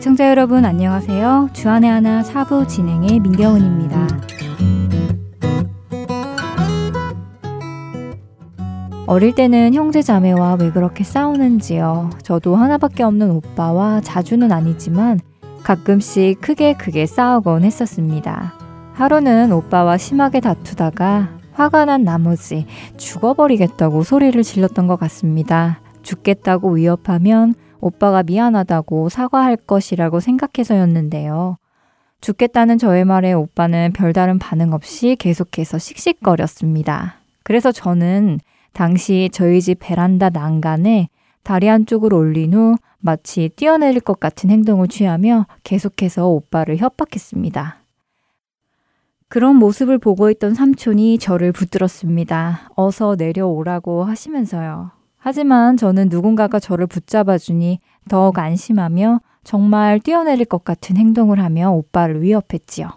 애청자 여러분 안녕하세요. 주안의 하나 사부 진행의 민경은입니다. 어릴 때는 형제 자매와 왜 그렇게 싸우는지요. 저도 하나밖에 없는 오빠와 자주는 아니지만 가끔씩 크게 싸우곤 했었습니다. 하루는 오빠와 심하게 다투다가 화가 난 나머지 죽어버리겠다고 소리를 질렀던 것 같습니다. 죽겠다고 위협하면 오빠가 미안하다고 사과할 것이라고 생각해서였는데요. 죽겠다는 저의 말에 오빠는 별다른 반응 없이 계속해서 씩씩거렸습니다. 그래서 저는 당시 저희 집 베란다 난간에 다리 한쪽을 올린 후 마치 뛰어내릴 것 같은 행동을 취하며 계속해서 오빠를 협박했습니다. 그런 모습을 보고 있던 삼촌이 저를 붙들었습니다. 어서 내려오라고 하시면서요. 하지만 저는 누군가가 저를 붙잡아주니 더욱 안심하며 정말 뛰어내릴 것 같은 행동을 하며 오빠를 위협했지요.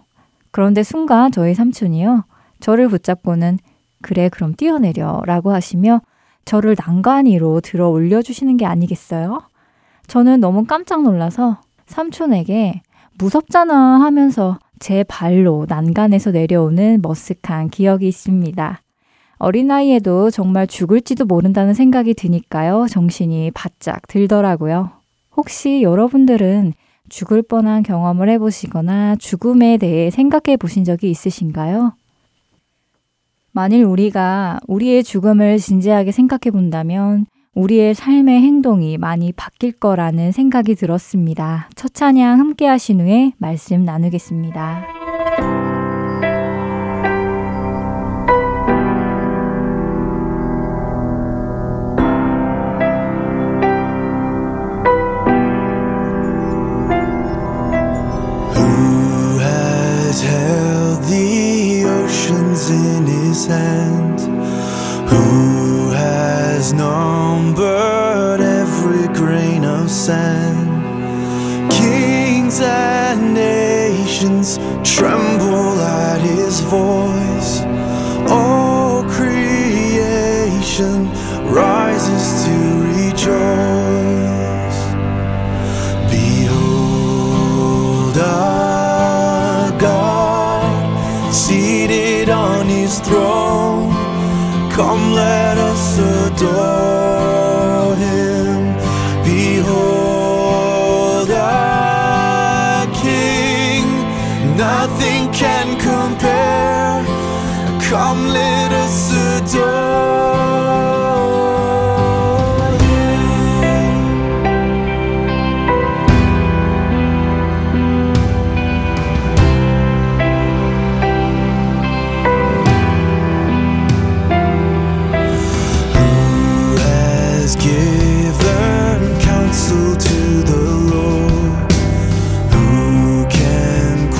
그런데 순간 저희 삼촌이요. 저를 붙잡고는 그래 그럼 뛰어내려 라고 하시며 저를 난간위로 들어 올려주시는 게 아니겠어요? 저는 너무 깜짝 놀라서 삼촌에게 무섭잖아 하면서 제 발로 난간에서 내려오는 머쓱한 기억이 있습니다. 어린 나이에도 정말 죽을지도 모른다는 생각이 드니까요. 정신이 바짝 들더라고요. 혹시 여러분들은 죽을 뻔한 경험을 해보시거나 죽음에 대해 생각해 보신 적이 있으신가요? 만일 우리가 우리의 죽음을 진지하게 생각해 본다면 우리의 삶의 행동이 많이 바뀔 거라는 생각이 들었습니다. 첫 찬양 함께 하신 후에 말씀 나누겠습니다. In his hand, who has numbered every grain of sand? Kings and nations tremble at his voice. All creation rises to rejoice. Behold our God seated on his throne, come let us adore him. Behold our King, nothing can compare. Come let us adore.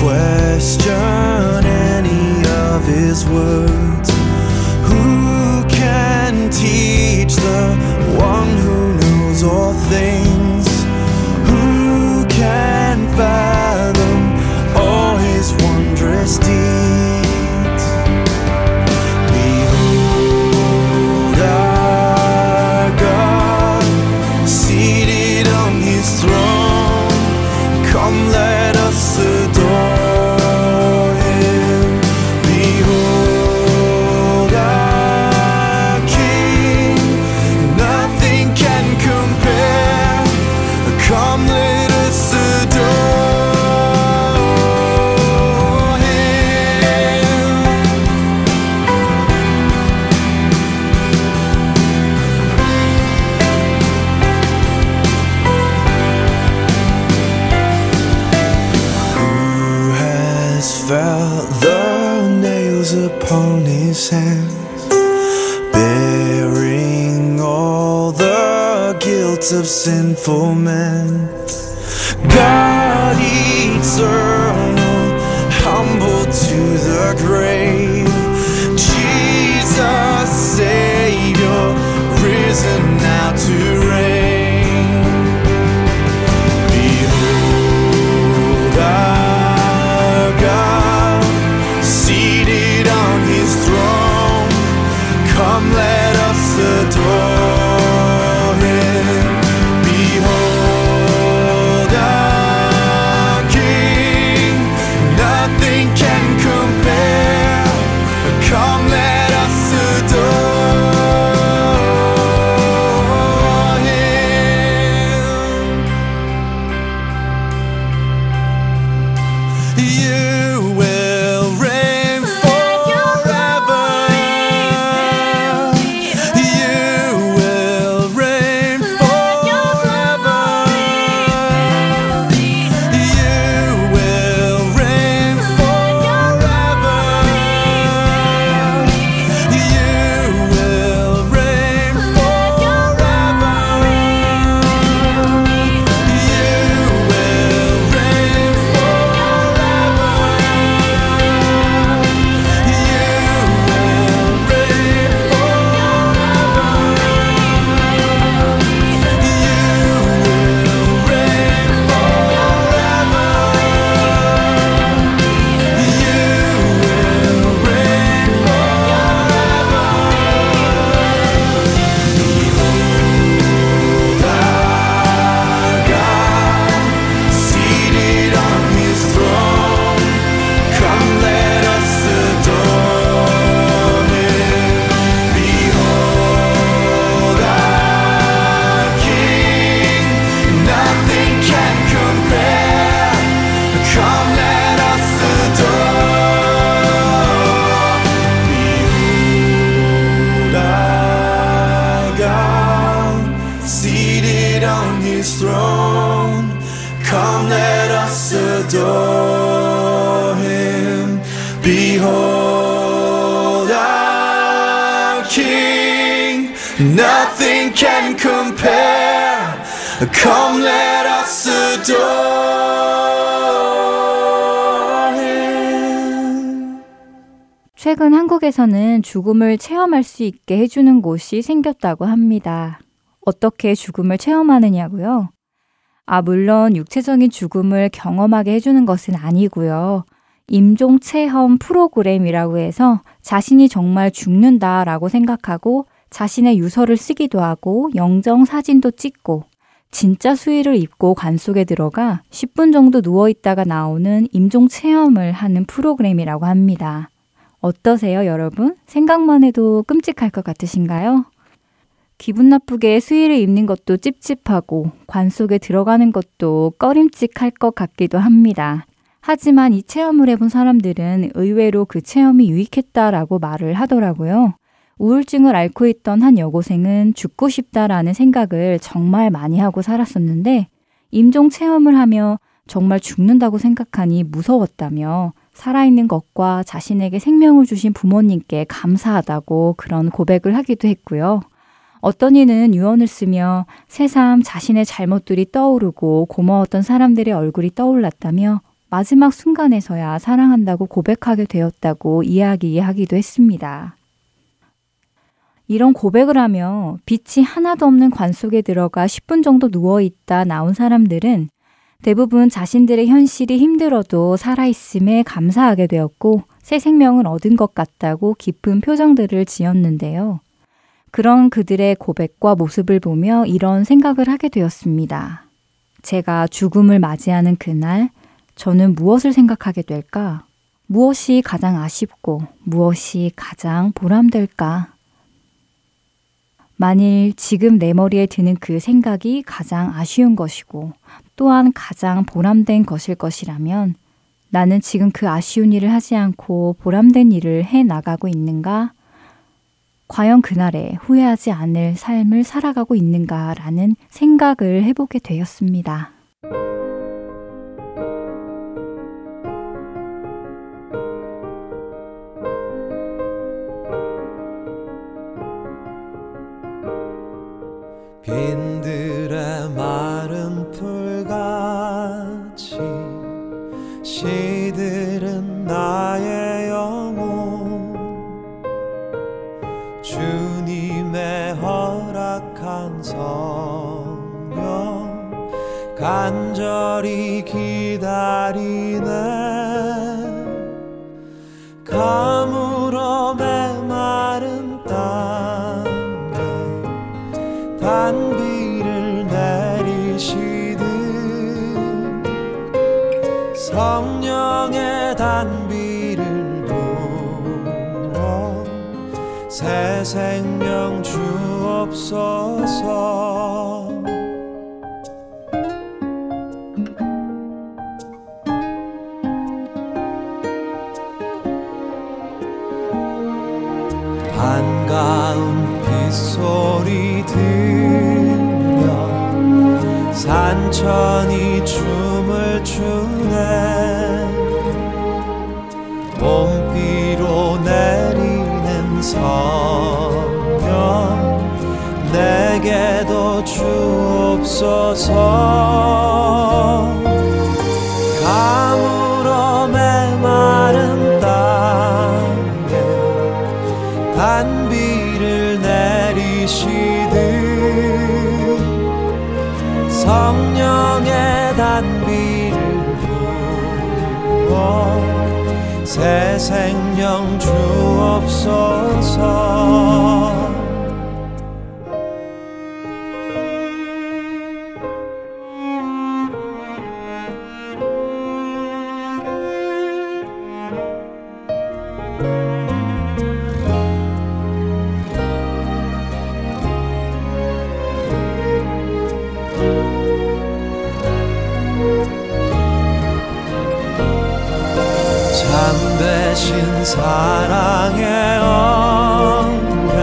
Question any of his words. Who can teach the one who knows all things? Who can fathom all his wondrous deeds? Behold our God seated on his throne. Come let us adore. Of sinful men, God eternal, humbled to the grave, Jesus Savior, risen now to reign. Behold our God, seated on his throne, come let us adore. Behold our Nothing can compare. Come let us adore him. 최근 한국에서는 죽음을 체험할 수 있게 해주는 곳이 생겼다고 합니다. 어떻게 죽음을 체험하느냐고요? 아, 물론 육체적인 죽음을 경험하게 해주는 것은 아니고요. 임종체험 프로그램이라고 해서 자신이 정말 죽는다라고 생각하고 자신의 유서를 쓰기도 하고 영정사진도 찍고 진짜 수의를 입고 관 속에 들어가 10분 정도 누워있다가 나오는 임종체험을 하는 프로그램이라고 합니다. 어떠세요, 여러분? 생각만 해도 끔찍할 것 같으신가요? 기분 나쁘게 수의를 입는 것도 찝찝하고 관 속에 들어가는 것도 꺼림칙할 것 같기도 합니다. 하지만 이 체험을 해본 사람들은 의외로 그 체험이 유익했다라고 말을 하더라고요. 우울증을 앓고 있던 한 여고생은 죽고 싶다라는 생각을 정말 많이 하고 살았었는데 임종 체험을 하며 정말 죽는다고 생각하니 무서웠다며 살아있는 것과 자신에게 생명을 주신 부모님께 감사하다고 그런 고백을 하기도 했고요. 어떤 이는 유언을 쓰며 새삼 자신의 잘못들이 떠오르고 고마웠던 사람들의 얼굴이 떠올랐다며 마지막 순간에서야 사랑한다고 고백하게 되었다고 이야기하기도 했습니다. 이런 고백을 하며 빛이 하나도 없는 관 속에 들어가 10분 정도 누워있다 나온 사람들은 대부분 자신들의 현실이 힘들어도 살아있음에 감사하게 되었고 새 생명을 얻은 것 같다고 기쁜 표정들을 지었는데요. 그런 그들의 고백과 모습을 보며 이런 생각을 하게 되었습니다. 제가 죽음을 맞이하는 그날, 저는 무엇을 생각하게 될까? 무엇이 가장 아쉽고 무엇이 가장 보람될까? 만일 지금 내 머리에 드는 그 생각이 가장 아쉬운 것이고 또한 가장 보람된 것일 것이라면 나는 지금 그 아쉬운 일을 하지 않고 보람된 일을 해나가고 있는가? 과연 그날에 후회하지 않을 삶을 살아가고 있는가라는 생각을 해보게 되었습니다. 빈들의 마른 풀같이 시들은 나의 영혼 주님의 허락한 성령 간절히 기다리네 가물어 메마른 땅에 단비를 내리시듯 성령의 단비를 부어 새 생명 주옵소서. 반가운 빗소리 들려 산천이 춤을 추네 봄비로 내리는 성령 내게도 주옵소서. 가물어 메마른 땅에 단비를 내리시듯 성령의 단비를 부어 새 생명 주옵소서. 사랑의 언약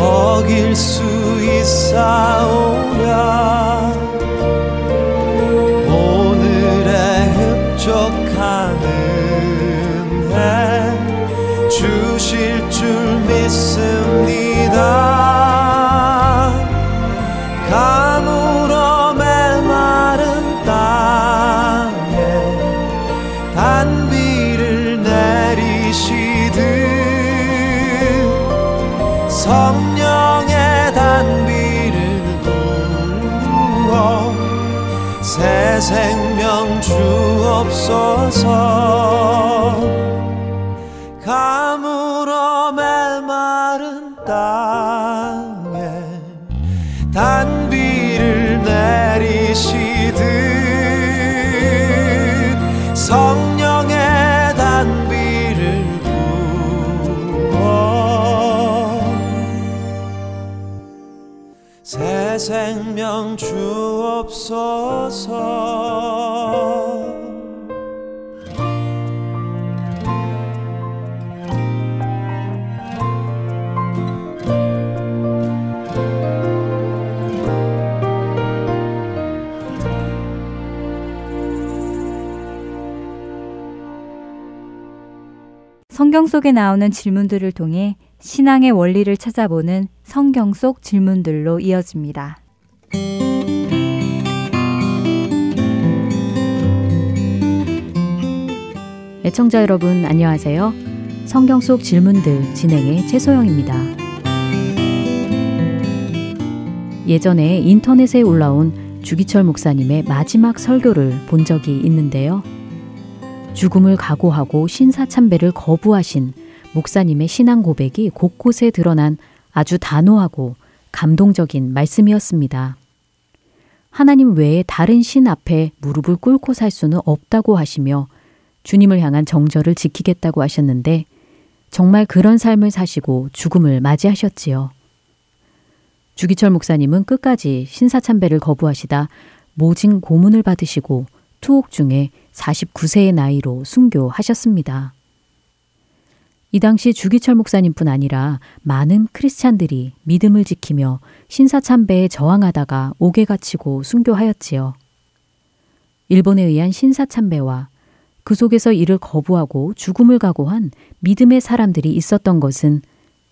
어길 수 있사오랴 오늘의 흡족한 은혜 주실 줄 믿습니다. 주옵소서. 가물어 멜마른 땅에 단비를 내리시듯 성령의 단비를 부어 새 생명 주옵소서. 성경 속에 나오는 질문들을 통해 신앙의 원리를 찾아보는 성경 속 질문들로 이어집니다. 애청자 여러분 안녕하세요. 성경 속 질문들 진행의 최소영입니다. 예전에 인터넷에 올라온 주기철 목사님의 마지막 설교를 본 적이 있는데요. 죽음을 각오하고 신사참배를 거부하신 목사님의 신앙 고백이 곳곳에 드러난 아주 단호하고 감동적인 말씀이었습니다. 하나님 외에 다른 신 앞에 무릎을 꿇고 살 수는 없다고 하시며 주님을 향한 정절을 지키겠다고 하셨는데 정말 그런 삶을 사시고 죽음을 맞이하셨지요. 주기철 목사님은 끝까지 신사참배를 거부하시다 모진 고문을 받으시고 투옥 중에 49세의 나이로 순교하셨습니다. 이 당시 주기철 목사님뿐 아니라 많은 크리스찬들이 믿음을 지키며 신사참배에 저항하다가 옥에 갇히고 순교하였지요. 일본에 의한 신사참배와 그 속에서 이를 거부하고 죽음을 각오한 믿음의 사람들이 있었던 것은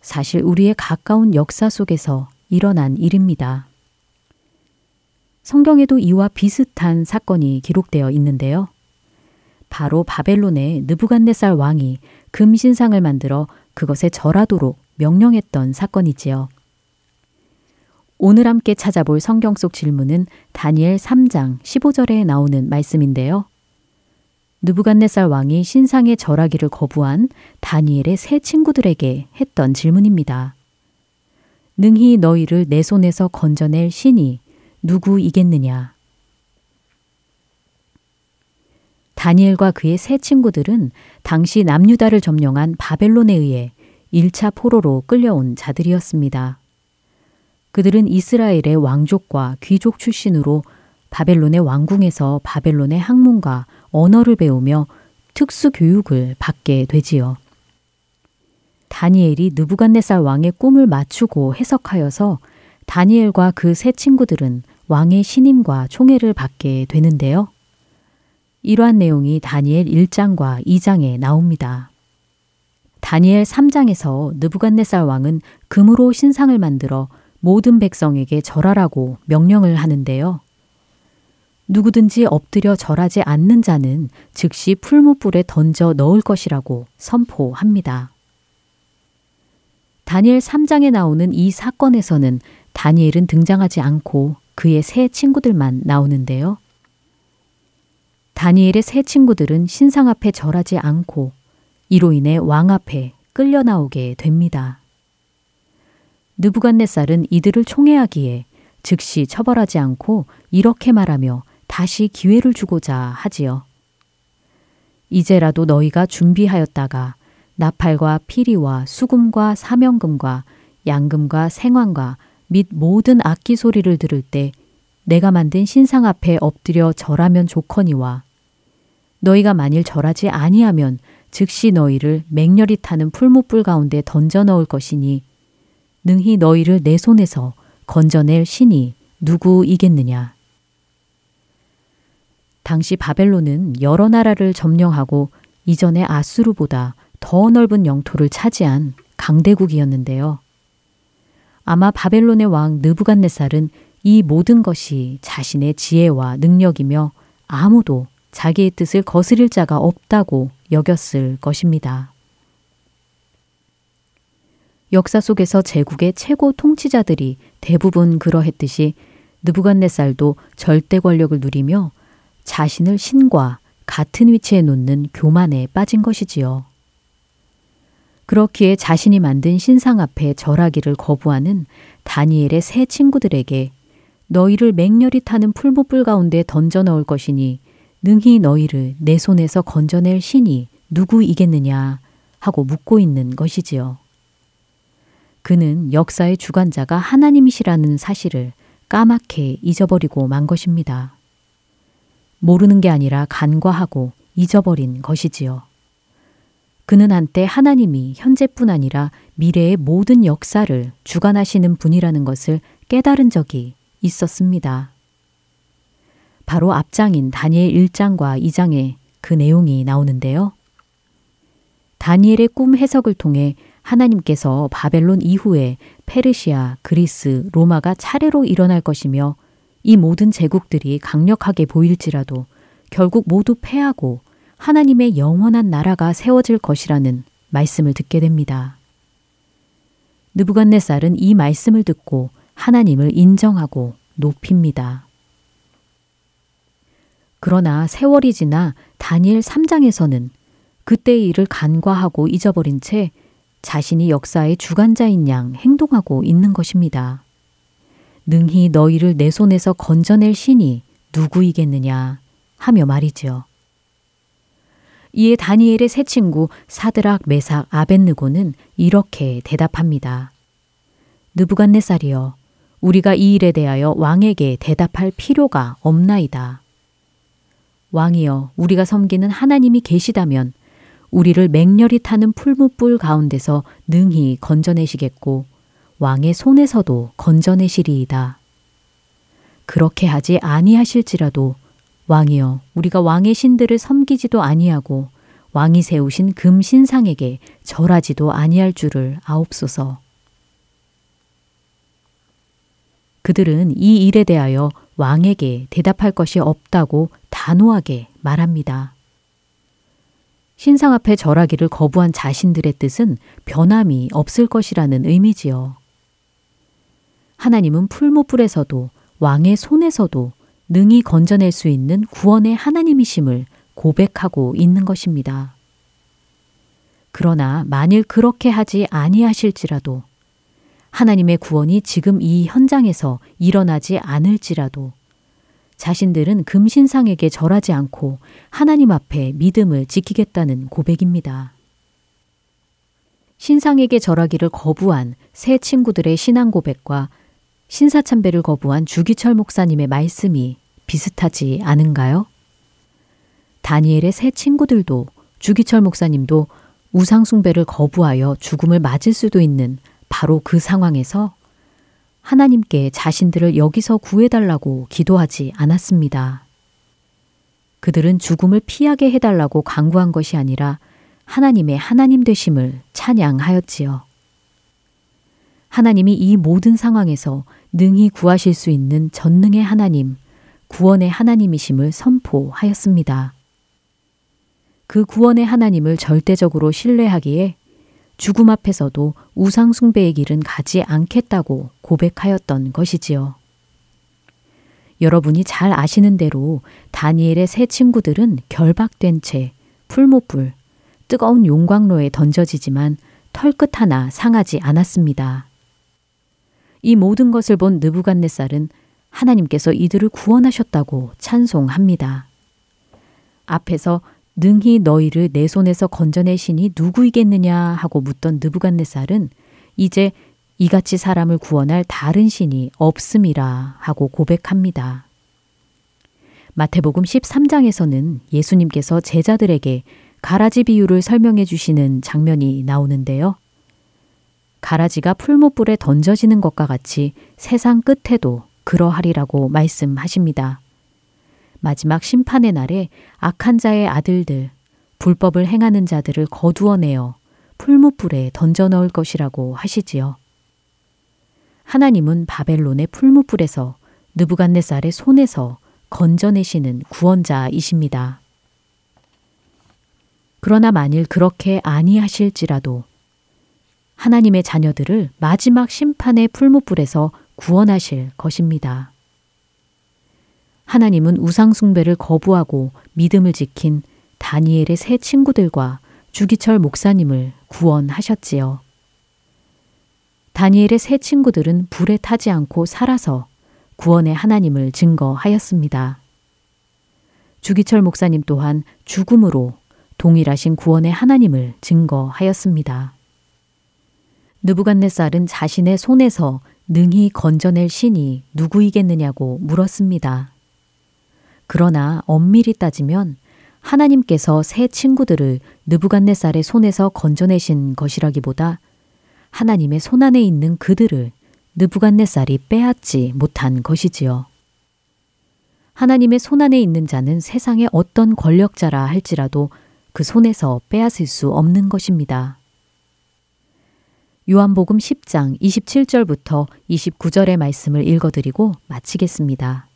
사실 우리의 가까운 역사 속에서 일어난 일입니다. 성경에도 이와 비슷한 사건이 기록되어 있는데요. 바로 바벨론의 느부갓네살 왕이 금신상을 만들어 그것에 절하도록 명령했던 사건이지요. 오늘 함께 찾아볼 성경 속 질문은 다니엘 3장 15절에 나오는 말씀인데요. 느부갓네살 왕이 신상에 절하기를 거부한 다니엘의 세 친구들에게 했던 질문입니다. 능히 너희를 내 손에서 건져낼 신이 누구이겠느냐? 다니엘과 그의 세 친구들은 당시 남유다를 점령한 바벨론에 의해 1차 포로로 끌려온 자들이었습니다. 그들은 이스라엘의 왕족과 귀족 출신으로 바벨론의 왕궁에서 바벨론의 학문과 언어를 배우며 특수 교육을 받게 되지요. 다니엘이 느부갓네살 왕의 꿈을 맞추고 해석하여서 다니엘과 그 세 친구들은 왕의 신임과 총애를 받게 되는데요. 이러한 내용이 다니엘 1장과 2장에 나옵니다. 다니엘 3장에서 느부갓네살 왕은 금으로 신상을 만들어 모든 백성에게 절하라고 명령을 하는데요. 누구든지 엎드려 절하지 않는 자는 즉시 풀무불에 던져 넣을 것이라고 선포합니다. 다니엘 3장에 나오는 이 사건에서는 다니엘은 등장하지 않고 그의 세 친구들만 나오는데요. 다니엘의 세 친구들은 신상 앞에 절하지 않고 이로 인해 왕 앞에 끌려 나오게 됩니다. 느부갓네살은 이들을 총애하기에 즉시 처벌하지 않고 이렇게 말하며 다시 기회를 주고자 하지요. 이제라도 너희가 준비하였다가 나팔과 피리와 수금과 사명금과 양금과 생황과 및 모든 악기 소리를 들을 때 내가 만든 신상 앞에 엎드려 절하면 좋거니와 너희가 만일 절하지 아니하면 즉시 너희를 맹렬히 타는 풀무불 가운데 던져 넣을 것이니 능히 너희를 내 손에서 건져낼 신이 누구이겠느냐. 당시 바벨론은 여러 나라를 점령하고 이전의 아수르보다 더 넓은 영토를 차지한 강대국이었는데요. 아마 바벨론의 왕 느부갓네살은 이 모든 것이 자신의 지혜와 능력이며 아무도 자기의 뜻을 거스릴 자가 없다고 여겼을 것입니다. 역사 속에서 제국의 최고 통치자들이 대부분 그러했듯이 느부갓네살도 절대 권력을 누리며 자신을 신과 같은 위치에 놓는 교만에 빠진 것이지요. 그렇기에 자신이 만든 신상 앞에 절하기를 거부하는 다니엘의 세 친구들에게 너희를 맹렬히 타는 풀무불 가운데 던져 넣을 것이니 능히 너희를 내 손에서 건져낼 신이 누구이겠느냐 하고 묻고 있는 것이지요. 그는 역사의 주관자가 하나님이시라는 사실을 까맣게 잊어버리고 만 것입니다. 모르는 게 아니라 간과하고 잊어버린 것이지요. 그는 한때 하나님이 현재뿐 아니라 미래의 모든 역사를 주관하시는 분이라는 것을 깨달은 적이 있었습니다. 바로 앞장인 다니엘 1장과 2장에 그 내용이 나오는데요. 다니엘의 꿈 해석을 통해 하나님께서 바벨론 이후에 페르시아, 그리스, 로마가 차례로 일어날 것이며 이 모든 제국들이 강력하게 보일지라도 결국 모두 패하고 하나님의 영원한 나라가 세워질 것이라는 말씀을 듣게 됩니다. 느부갓네살은 이 말씀을 듣고 하나님을 인정하고 높입니다. 그러나 세월이 지나 다니엘 3장에서는 그때의 일을 간과하고 잊어버린 채 자신이 역사의 주관자인 양 행동하고 있는 것입니다. 능히 너희를 내 손에서 건져낼 신이 누구이겠느냐 하며 말이지요. 이에 다니엘의 세 친구 사드락, 메삭, 아벳느고는 이렇게 대답합니다. 느부갓네살이여, 우리가 이 일에 대하여 왕에게 대답할 필요가 없나이다. 왕이여, 우리가 섬기는 하나님이 계시다면 우리를 맹렬히 타는 풀무불 가운데서 능히 건져내시겠고 왕의 손에서도 건져내시리이다. 그렇게 하지 아니하실지라도 왕이여, 우리가 왕의 신들을 섬기지도 아니하고 왕이 세우신 금신상에게 절하지도 아니할 줄을 아옵소서. 그들은 이 일에 대하여 왕에게 대답할 것이 없다고 단호하게 말합니다. 신상 앞에 절하기를 거부한 자신들의 뜻은 변함이 없을 것이라는 의미지요. 하나님은 풀무불에서도 왕의 손에서도 능히 건져낼 수 있는 구원의 하나님이심을 고백하고 있는 것입니다. 그러나 만일 그렇게 하지 아니하실지라도, 하나님의 구원이 지금 이 현장에서 일어나지 않을지라도 자신들은 금신상에게 절하지 않고 하나님 앞에 믿음을 지키겠다는 고백입니다. 신상에게 절하기를 거부한 세 친구들의 신앙 고백과 신사참배를 거부한 주기철 목사님의 말씀이 비슷하지 않은가요? 다니엘의 세 친구들도 주기철 목사님도 우상숭배를 거부하여 죽음을 맞을 수도 있는 바로 그 상황에서 하나님께 자신들을 여기서 구해달라고 기도하지 않았습니다. 그들은 죽음을 피하게 해달라고 간구한 것이 아니라 하나님의 하나님 되심을 찬양하였지요. 하나님이 이 모든 상황에서 능히 구하실 수 있는 전능의 하나님, 구원의 하나님이심을 선포하였습니다. 그 구원의 하나님을 절대적으로 신뢰하기에 죽음 앞에서도 우상숭배의 길은 가지 않겠다고 고백하였던 것이지요. 여러분이 잘 아시는 대로 다니엘의 세 친구들은 결박된 채 풀무불, 뜨거운 용광로에 던져지지만 털끝 하나 상하지 않았습니다. 이 모든 것을 본 느부갓네살은 하나님께서 이들을 구원하셨다고 찬송합니다. 앞에서 능히 너희를 내 손에서 건져낼 신이 누구이겠느냐 하고 묻던 느부갓네살은 이제 이같이 사람을 구원할 다른 신이 없음이라 하고 고백합니다. 마태복음 13장에서는 예수님께서 제자들에게 가라지 비유를 설명해 주시는 장면이 나오는데요. 가라지가 풀무불에 던져지는 것과 같이 세상 끝에도 그러하리라고 말씀하십니다. 마지막 심판의 날에 악한 자의 아들들, 불법을 행하는 자들을 거두어내어 풀무불에 던져 넣을 것이라고 하시지요. 하나님은 바벨론의 풀무불에서 느부갓네살의 손에서 건져내시는 구원자이십니다. 그러나 만일 그렇게 아니하실지라도 하나님의 자녀들을 마지막 심판의 풀무불에서 구원하실 것입니다. 하나님은 우상 숭배를 거부하고 믿음을 지킨 다니엘의 세 친구들과 주기철 목사님을 구원하셨지요. 다니엘의 세 친구들은 불에 타지 않고 살아서 구원의 하나님을 증거하였습니다. 주기철 목사님 또한 죽음으로 동일하신 구원의 하나님을 증거하였습니다. 느부갓네살은 자신의 손에서 능히 건져낼 신이 누구이겠느냐고 물었습니다. 그러나 엄밀히 따지면 하나님께서 세 친구들을 느부갓네살의 손에서 건져내신 것이라기보다 하나님의 손안에 있는 그들을 느부갓네살이 빼앗지 못한 것이지요. 하나님의 손안에 있는 자는 세상의 어떤 권력자라 할지라도 그 손에서 빼앗을 수 없는 것입니다. 요한복음 10장 27절부터 29절의 말씀을 읽어드리고 마치겠습니다.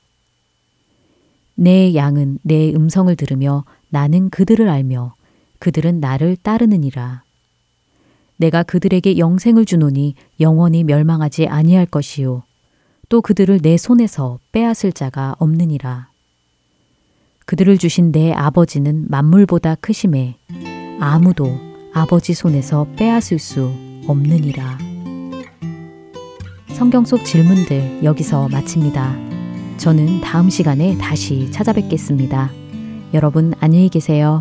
내 양은 내 음성을 들으며 나는 그들을 알며 그들은 나를 따르느니라. 내가 그들에게 영생을 주노니 영원히 멸망하지 아니할 것이요 또 그들을 내 손에서 빼앗을 자가 없느니라. 그들을 주신 내 아버지는 만물보다 크심에 아무도 아버지 손에서 빼앗을 수 없느니라. 성경 속 질문들 여기서 마칩니다. 저는 다음 시간에 다시 찾아뵙겠습니다. 여러분 안녕히 계세요.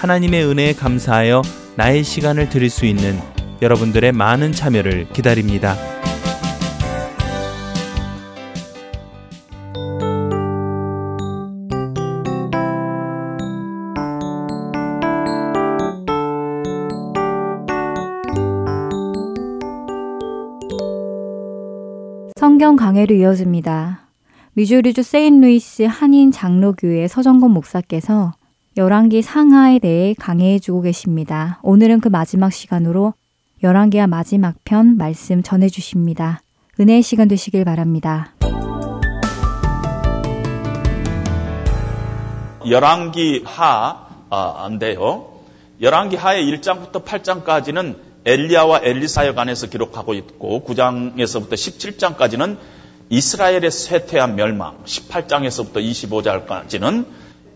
하나님의 은혜에 감사하여 나의 시간을 드릴 수 있는 여러분들의 많은 참여를 기다립니다. 성경 강해로 이어집니다. 미주리주 세인트루이스 한인 장로교회 서정권 목사께서 열왕기 상하에 대해 강해해주고 계십니다. 오늘은 그 마지막 시간으로 열왕기와 마지막 편 말씀 전해주십니다. 은혜의 시간 되시길 바랍니다. 열왕기 하인데요. 열왕기 하의 1장부터 8장까지는 엘리야와 엘리사에 관해서 기록하고 있고 9장에서부터 17장까지는 이스라엘의 쇠퇴와 멸망, 18장에서부터 25장까지는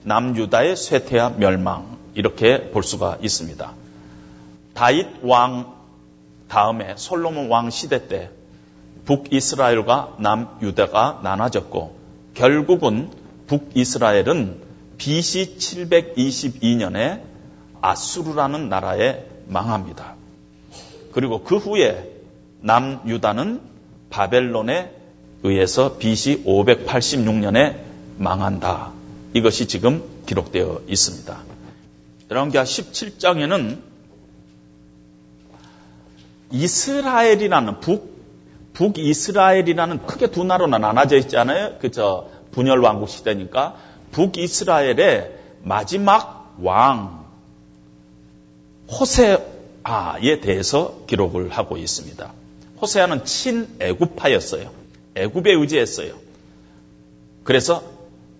남유다의 쇠퇴와 멸망 이렇게 볼 수가 있습니다. 다윗 왕 다음에 솔로몬 왕 시대 때 북이스라엘과 남유다가 나눠졌고 결국은 북이스라엘은 BC 722년에 아수르라는 나라에 망합니다. 그리고 그 후에 남유다는 바벨론에 의해서 BC 586년에 망한다. 이것이 지금 기록되어 있습니다. 열왕기하 17장에는 이스라엘이라는 북이스라엘이라는 크게 두 나라로 나눠져 있잖아요. 그저 분열 왕국 시대니까 북이스라엘의 마지막 왕 호세아에 대해서 기록을 하고 있습니다. 호세아는 친애굽파였어요. 애굽에 의지했어요. 그래서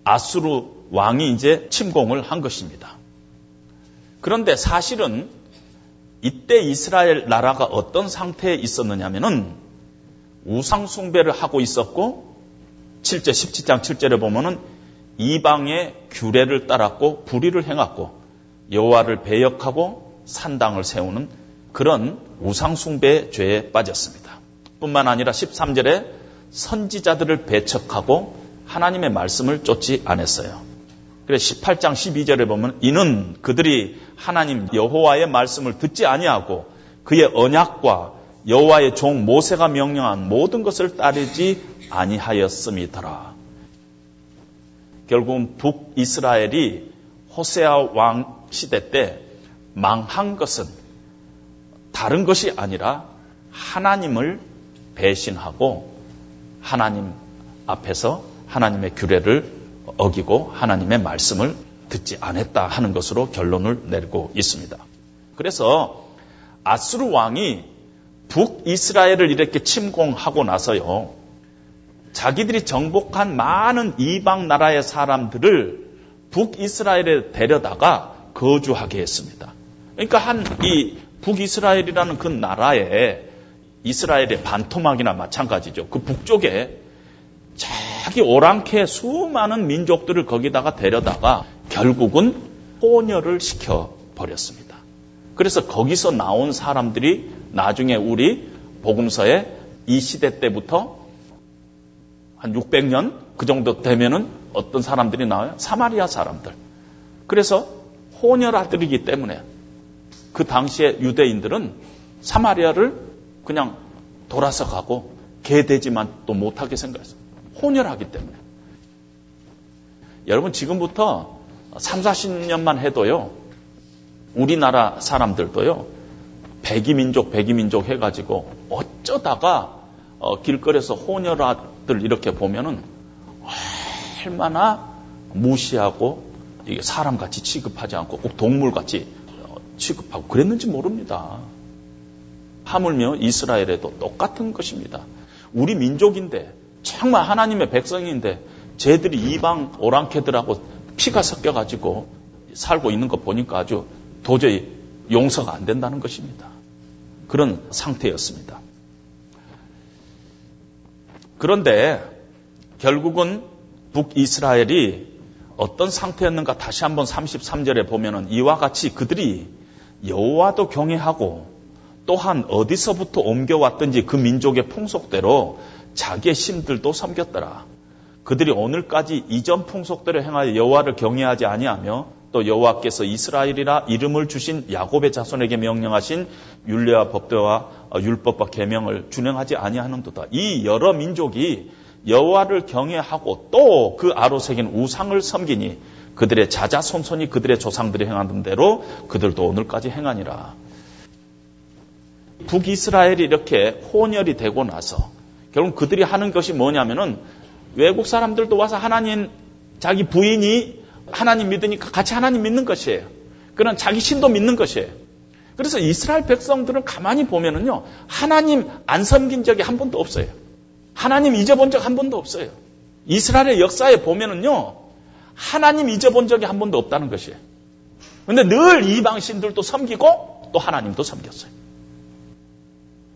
아수르 왕이 이제 침공을 한 것입니다. 그런데 사실은 이때 이스라엘 나라가 어떤 상태에 있었느냐면은 우상 숭배를 하고 있었고 17장 7절에 보면은 이방의 규례를 따랐고 불의를 행했고 여호와를 배역하고 산당을 세우는 그런 우상 숭배의 죄에 빠졌습니다. 뿐만 아니라 13절에 선지자들을 배척하고 하나님의 말씀을 쫓지 않았어요. 그래서 18장 12절에 보면 이는 그들이 하나님 여호와의 말씀을 듣지 아니하고 그의 언약과 여호와의 종 모세가 명령한 모든 것을 따르지 아니하였음이더라. 결국은 북이스라엘이 호세아 왕 시대 때 망한 것은 다른 것이 아니라 하나님을 배신하고 하나님 앞에서 하나님의 규례를 어기고 하나님의 말씀을 듣지 않았다 하는 것으로 결론을 내리고 있습니다. 그래서 아수르 왕이 북이스라엘을 이렇게 침공하고 나서요. 자기들이 정복한 많은 이방 나라의 사람들을 북이스라엘에 데려다가 거주하게 했습니다. 그러니까 이 북이스라엘이라는 그 나라에 이스라엘의 반토막이나 마찬가지죠. 그 북쪽에 자기 오랑캐 수많은 민족들을 거기다가 데려다가 결국은 혼혈을 시켜버렸습니다. 그래서 거기서 나온 사람들이 나중에 우리 복음서에 이 시대 때부터 한 600년 그 정도 되면은 어떤 사람들이 나와요? 사마리아 사람들. 그래서 혼혈 아들이기 때문에 그 당시에 유대인들은 사마리아를 그냥 돌아서 가고 개되지만 또 못하게 생각했어요. 혼혈하기 때문에. 여러분 지금부터 3, 40년만 해도요. 우리나라 사람들도요. 백이민족 해가지고 어쩌다가 길거리에서 혼혈아들 이렇게 보면은 얼마나 무시하고 이게 사람같이 취급하지 않고 꼭 동물같이 취급하고 그랬는지 모릅니다. 하물며 이스라엘에도 똑같은 것입니다. 우리 민족인데 정말 하나님의 백성인데 쟤들이 이방 오랑캐들하고 피가 섞여가지고 살고 있는 거 보니까 아주 도저히 용서가 안 된다는 것입니다. 그런 상태였습니다. 그런데 결국은 북이스라엘이 어떤 상태였는가 다시 한번 33절에 보면은 이와 같이 그들이 여호와도 경외하고 또한 어디서부터 옮겨왔든지 그 민족의 풍속대로 자기의 신들도 섬겼더라. 그들이 오늘까지 이전 풍속대로 행하여 여호와를 경외하지 아니하며 또 여호와께서 이스라엘이라 이름을 주신 야곱의 자손에게 명령하신 율례와 법도와 율법과 계명을 준행하지 아니하는도다. 이 여러 민족이 여호와를 경외하고 또 그 아로 새긴 우상을 섬기니 그들의 자자손손이 그들의 조상들이 행하던 대로 그들도 오늘까지 행하니라. 북이스라엘이 이렇게 혼혈이 되고 나서 결국 그들이 하는 것이 뭐냐면은 외국 사람들도 와서 하나님, 자기 부인이 하나님 믿으니까 같이 하나님 믿는 것이에요. 그런 자기 신도 믿는 것이에요. 그래서 이스라엘 백성들을 가만히 보면은요, 하나님 안 섬긴 적이 한 번도 없어요. 하나님 잊어본 적 한 번도 없어요. 이스라엘의 역사에 보면은요, 하나님 잊어본 적이 한 번도 없다는 것이에요. 근데 늘 이방신들도 섬기고 또 하나님도 섬겼어요.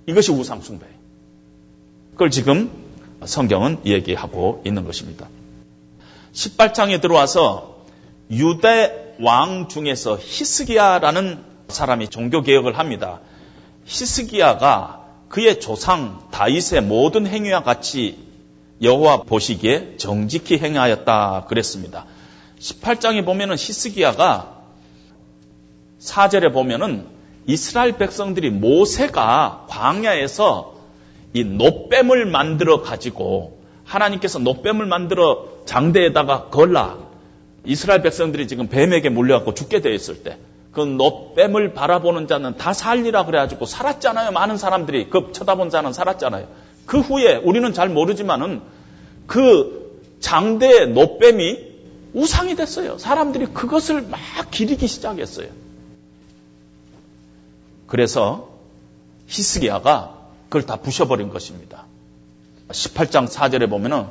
이것이 우상숭배예요. 그걸 지금 성경은 얘기하고 있는 것입니다. 18장에 들어와서 유대 왕 중에서 히스기야라는 사람이 종교개혁을 합니다. 히스기야가 그의 조상 다윗의 모든 행위와 같이 여호와 보시기에 정직히 행하였다 그랬습니다. 18장에 보면은 히스기야가 4절에 보면은 이스라엘 백성들이 모세가 광야에서 이 놋뱀을 만들어 가지고 하나님께서 놋뱀을 만들어 장대에다가 걸라, 이스라엘 백성들이 지금 뱀에게 물려갖고 죽게 되어 있을 때 그 놋뱀을 바라보는 자는 다 살리라 그래가지고 살았잖아요. 많은 사람들이 그 쳐다본 자는 살았잖아요. 그 후에 우리는 잘 모르지만은 그 장대의 놋뱀이 우상이 됐어요. 사람들이 그것을 막 기리기 시작했어요. 그래서 히스기야가 그걸 다 부셔버린 것입니다. 18장 4절에 보면은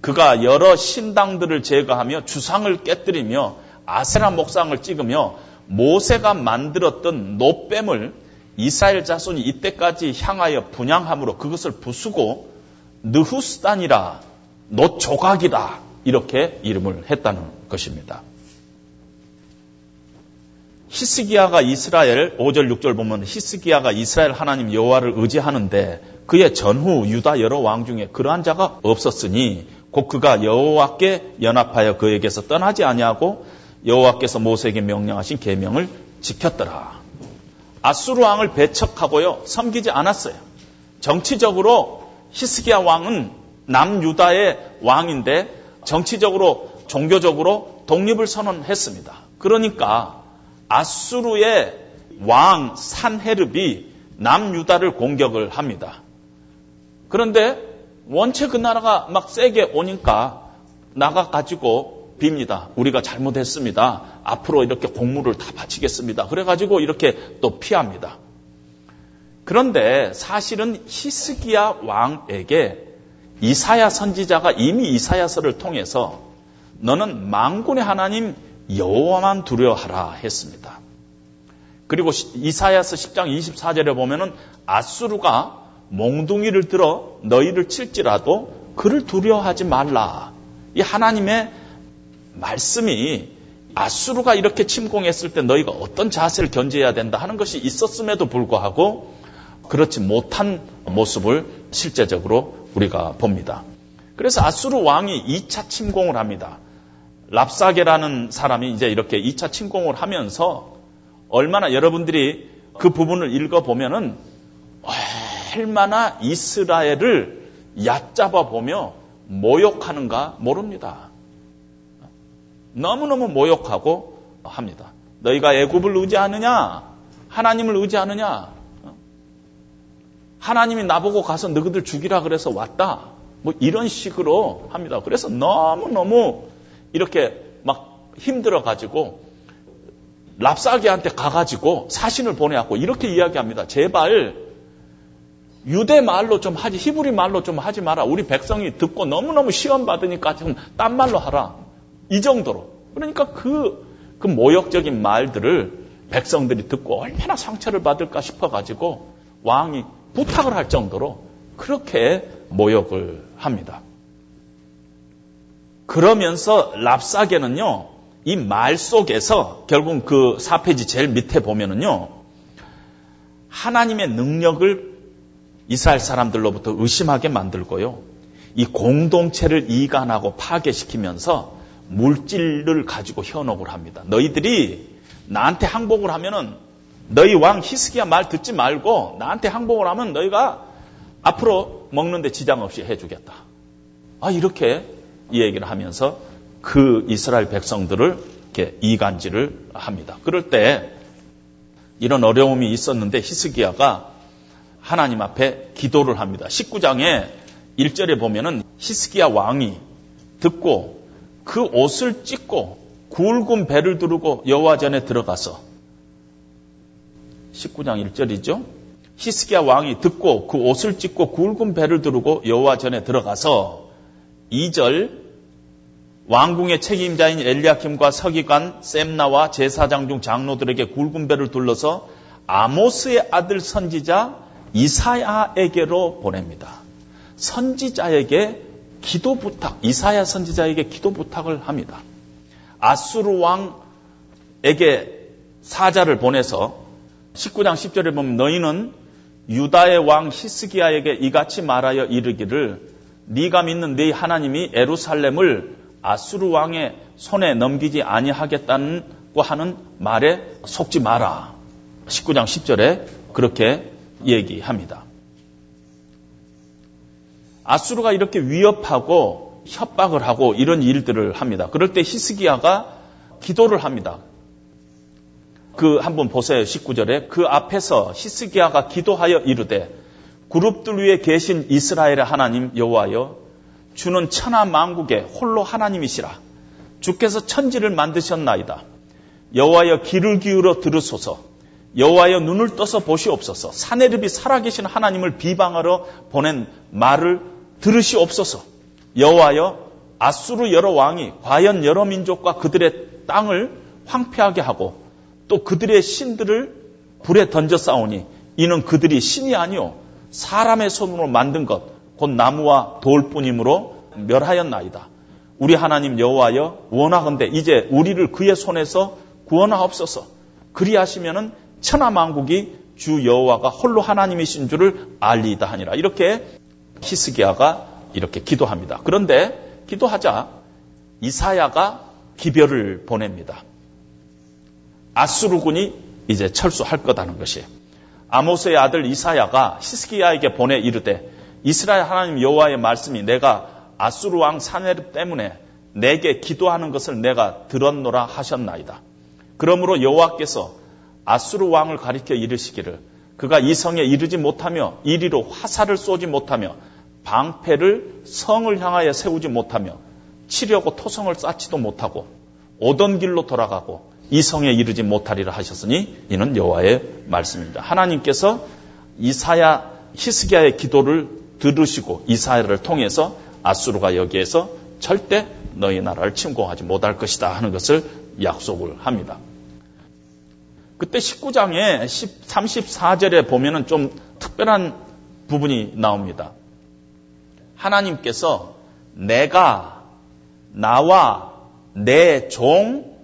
그가 여러 신당들을 제거하며 주상을 깨뜨리며 아세라 목상을 찍으며 모세가 만들었던 놋뱀을 이스라엘 자손이 이때까지 향하여 분향함으로 그것을 부수고 느후스단이라 놋조각이다 이렇게 이름을 했다는 것입니다. 히스기야가 이스라엘, 5절 6절 보면 히스기야가 이스라엘 하나님 여호와를 의지하는데 그의 전후 유다 여러 왕 중에 그러한 자가 없었으니 곧 그가 여호와께 연합하여 그에게서 떠나지 아니하고 여호와께서 모세에게 명령하신 계명을 지켰더라. 아수르 왕을 배척하고요, 섬기지 않았어요. 정치적으로 히스기야 왕은 남유다의 왕인데 정치적으로 종교적으로 독립을 선언했습니다. 그러니까 아수르의 왕 산헤립이 남유다를 공격을 합니다. 그런데 원체 그 나라가 막 세게 오니까 나가가지고 빕니다. 우리가 잘못했습니다. 앞으로 이렇게 공물을 다 바치겠습니다. 그래가지고 이렇게 또 피합니다. 그런데 사실은 히스기야 왕에게 이사야 선지자가 이미 이사야서를 통해서 너는 만군의 하나님 여호와만 두려워하라 했습니다. 그리고 이사야서 10장 24절에 보면은 아수르가 몽둥이를 들어 너희를 칠지라도 그를 두려워하지 말라. 이 하나님의 말씀이 아수르가 이렇게 침공했을 때 너희가 어떤 자세를 견제해야 된다 하는 것이 있었음에도 불구하고 그렇지 못한 모습을 실제적으로 우리가 봅니다. 그래서 아수르 왕이 2차 침공을 합니다. 랍사게라는 사람이 이제 이렇게 2차 침공을 하면서 얼마나 여러분들이 그 부분을 읽어보면은 얼마나 이스라엘을 얕잡아보며 모욕하는가 모릅니다. 너무너무 모욕하고 합니다. 너희가 애굽을 의지하느냐? 하나님을 의지하느냐? 하나님이 나보고 가서 너희들 죽이라 그래서 왔다. 뭐 이런 식으로 합니다. 그래서 너무너무 이렇게 막 힘들어가지고 랍사게한테 가가지고 사신을 보내갖고 이렇게 이야기합니다. 제발 유대 말로 좀 하지, 히브리 말로 좀 하지 마라. 우리 백성이 듣고 너무너무 시험받으니까 좀 딴 말로 하라. 이 정도로. 그러니까 그 모욕적인 말들을 백성들이 듣고 얼마나 상처를 받을까 싶어가지고 왕이 부탁을 할 정도로 그렇게 모욕을 합니다. 그러면서 랍사게는요, 이 말 속에서 결국 그 4페이지 제일 밑에 보면은요, 하나님의 능력을 이스라엘 사람들로부터 의심하게 만들고요, 이 공동체를 이간하고 파괴시키면서 물질을 가지고 현혹을 합니다. 너희들이 나한테 항복을 하면은 너희 왕 히스기야 말 듣지 말고 나한테 항복을 하면 너희가 앞으로 먹는데 지장 없이 해주겠다. 아, 이렇게 이 얘기를 하면서 그 이스라엘 백성들을 이렇게 이간질을 합니다. 그럴 때 이런 어려움이 있었는데 히스기야가 하나님 앞에 기도를 합니다. 19장에 1절에 보면은 히스기야 왕이 듣고 그 옷을 찢고 굵은 배를 두르고 여호와 전에 들어가서 19장 1절이죠. 히스기야 왕이 듣고 그 옷을 찢고 굵은 배를 두르고 여호와 전에 들어가서 2절 왕궁의 책임자인 엘리야킴과 서기관 셈나와 제사장 중 장로들에게 굵은 배를 둘러서 아모스의 아들 선지자 이사야에게로 보냅니다. 선지자에게 기도 부탁, 이사야 선지자에게 기도 부탁을 합니다. 아수르 왕에게 사자를 보내서 19장 10절에 보면 너희는 유다의 왕 히스기야에게 이같이 말하여 이르기를 네가 믿는 네 하나님이 예루살렘을 아수르 왕의 손에 넘기지 아니하겠다고 하는 말에 속지 마라. 19장 10절에 그렇게 얘기합니다. 아수르가 이렇게 위협하고 협박을 하고 이런 일들을 합니다. 그럴 때 히스기야가 기도를 합니다. 그 한번 보세요. 19절에 그 앞에서 히스기야가 기도하여 이르되 그룹들 위에 계신 이스라엘의 하나님 여호와여 주는 천하 만국의 홀로 하나님이시라. 주께서 천지를 만드셨나이다. 여호와여 귀를 기울여 들으소서. 여호와여 눈을 떠서 보시옵소서. 산헤립이 살아계신 하나님을 비방하러 보낸 말을 들으시옵소서. 여호와여 아수르 여러 왕이 과연 여러 민족과 그들의 땅을 황폐하게 하고 또 그들의 신들을 불에 던져 싸우니 이는 그들이 신이 아니오 사람의 손으로 만든 것 곧 나무와 돌뿐이므로 멸하였나이다. 우리 하나님 여호와여 원하건대 이제 우리를 그의 손에서 구원하옵소서. 그리하시면은 천하 만국이 주 여호와가 홀로 하나님이신 줄을 알리이다 하니라. 이렇게 히스기야가 이렇게 기도합니다. 그런데 기도하자 이사야가 기별을 보냅니다. 아수르군이 이제 철수할 거다는 것이. 아모스의 아들 이사야가 히스기야에게 보내 이르되 이스라엘 하나님 여호와의 말씀이 내가 아수르 왕 산헤립 때문에 내게 기도하는 것을 내가 들었노라 하셨나이다. 그러므로 여호와께서 아수르 왕을 가리켜 이르시기를 그가 이 성에 이르지 못하며 이리로 화살을 쏘지 못하며 방패를 성을 향하여 세우지 못하며 치려고 토성을 쌓지도 못하고 오던 길로 돌아가고 이 성에 이르지 못하리라 하셨으니 이는 여호와의 말씀입니다. 하나님께서 이사야 히스기야의 기도를 들으시고 이사야를 통해서 아수르가 여기에서 절대 너희 나라를 침공하지 못할 것이다 하는 것을 약속을 합니다. 그때 19장에 34절에 보면은 좀 특별한 부분이 나옵니다. 하나님께서 내가 나와 내 종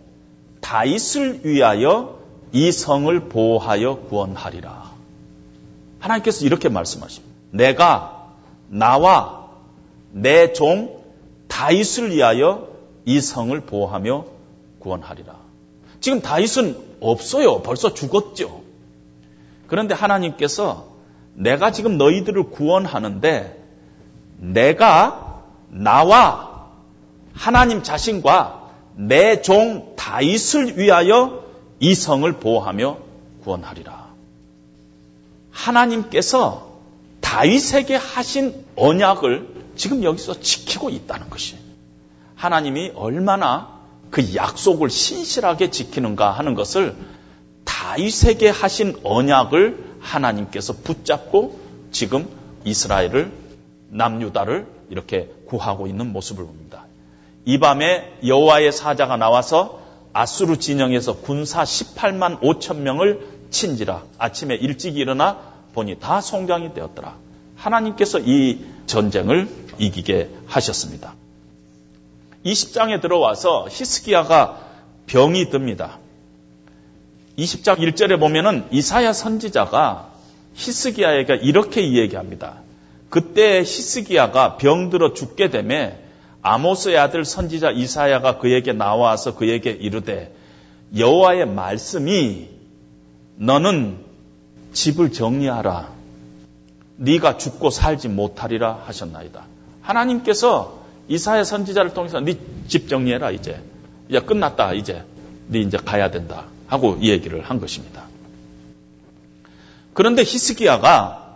다윗을 위하여 이 성을 보호하여 구원하리라. 하나님께서 이렇게 말씀하십니다. 내가 나와 내 종 다윗을 위하여 이 성을 보호하며 구원하리라. 지금 다윗은 없어요. 벌써 죽었죠. 그런데 하나님께서 내가 지금 너희들을 구원하는데 내가 나와 하나님 자신과 내 종 다윗을 위하여 이 성을 보호하며 구원하리라. 하나님께서 다윗에게 하신 언약을 지금 여기서 지키고 있다는 것이 하나님이 얼마나 그 약속을 신실하게 지키는가 하는 것을 다윗에게 하신 언약을 하나님께서 붙잡고 지금 이스라엘을 남유다를 이렇게 구하고 있는 모습을 봅니다. 이 밤에 여호와의 사자가 나와서 아수르 진영에서 군사 18만 5천 명을 친지라. 아침에 일찍 일어나 보니 다 송장이 되었더라. 하나님께서 이 전쟁을 이기게 하셨습니다. 20장에 들어와서 히스기야가 병이 듭니다. 20장 1절에 보면은 이사야 선지자가 히스기야에게 이렇게 이야기합니다. 그때 히스기야가 병들어 죽게 되매 아모스의 아들 선지자 이사야가 그에게 나와서 그에게 이르되 여호와의 말씀이 너는 집을 정리하라. 네가 죽고 살지 못하리라 하셨나이다. 하나님께서 이사야 선지자를 통해서 네 집 정리해라 이제. 야 끝났다 이제. 네 이제 가야 된다 하고 이 얘기를 한 것입니다. 그런데 히스기야가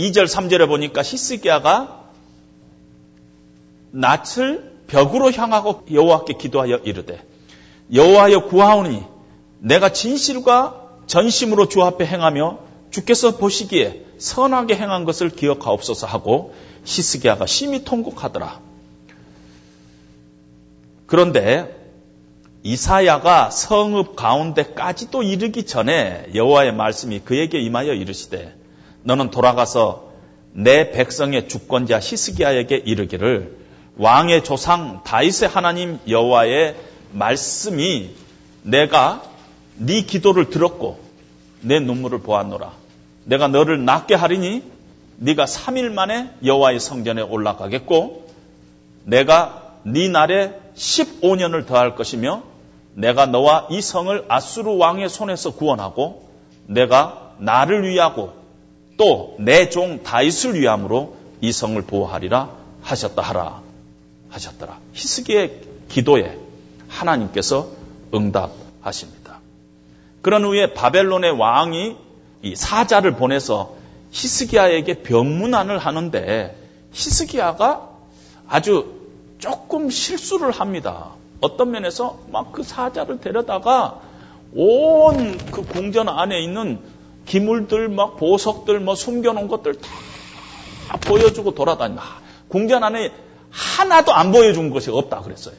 2절, 3절에 보니까 히스기야가 낯을 벽으로 향하고 여호와께 기도하여 이르되 여호와여 구하오니 내가 진실과 전심으로 주 앞에 행하며 주께서 보시기에 선하게 행한 것을 기억하옵소서 하고 히스기야가 심히 통곡하더라. 그런데 이사야가 성읍 가운데까지도 이르기 전에 여호와의 말씀이 그에게 임하여 이르시되 너는 돌아가서 내 백성의 주권자 히스기야에게 이르기를 왕의 조상 다윗의 하나님 여호와의 말씀이 내가 네 기도를 들었고 내 눈물을 보았노라. 내가 너를 낫게 하리니 네가 3일 만에 여호와의 성전에 올라가겠고 내가 네 날에 15년을 더할 것이며 내가 너와 이 성을 아수르 왕의 손에서 구원하고 내가 나를 위하고 또 내 종 다윗을 위함으로 이 성을 보호하리라 하셨더라. 히스기야의 기도에 하나님께서 응답하십니다. 그런 후에 바벨론의 왕이 이 사자를 보내서 히스기야에게 병문안을 하는데 히스기야가 아주 조금 실수를 합니다. 어떤 면에서 막 그 사자를 데려다가 온 그 궁전 안에 있는 기물들, 막 보석들, 뭐 숨겨놓은 것들 다 보여주고 돌아다니다. 궁전 안에 하나도 안 보여준 것이 없다 그랬어요.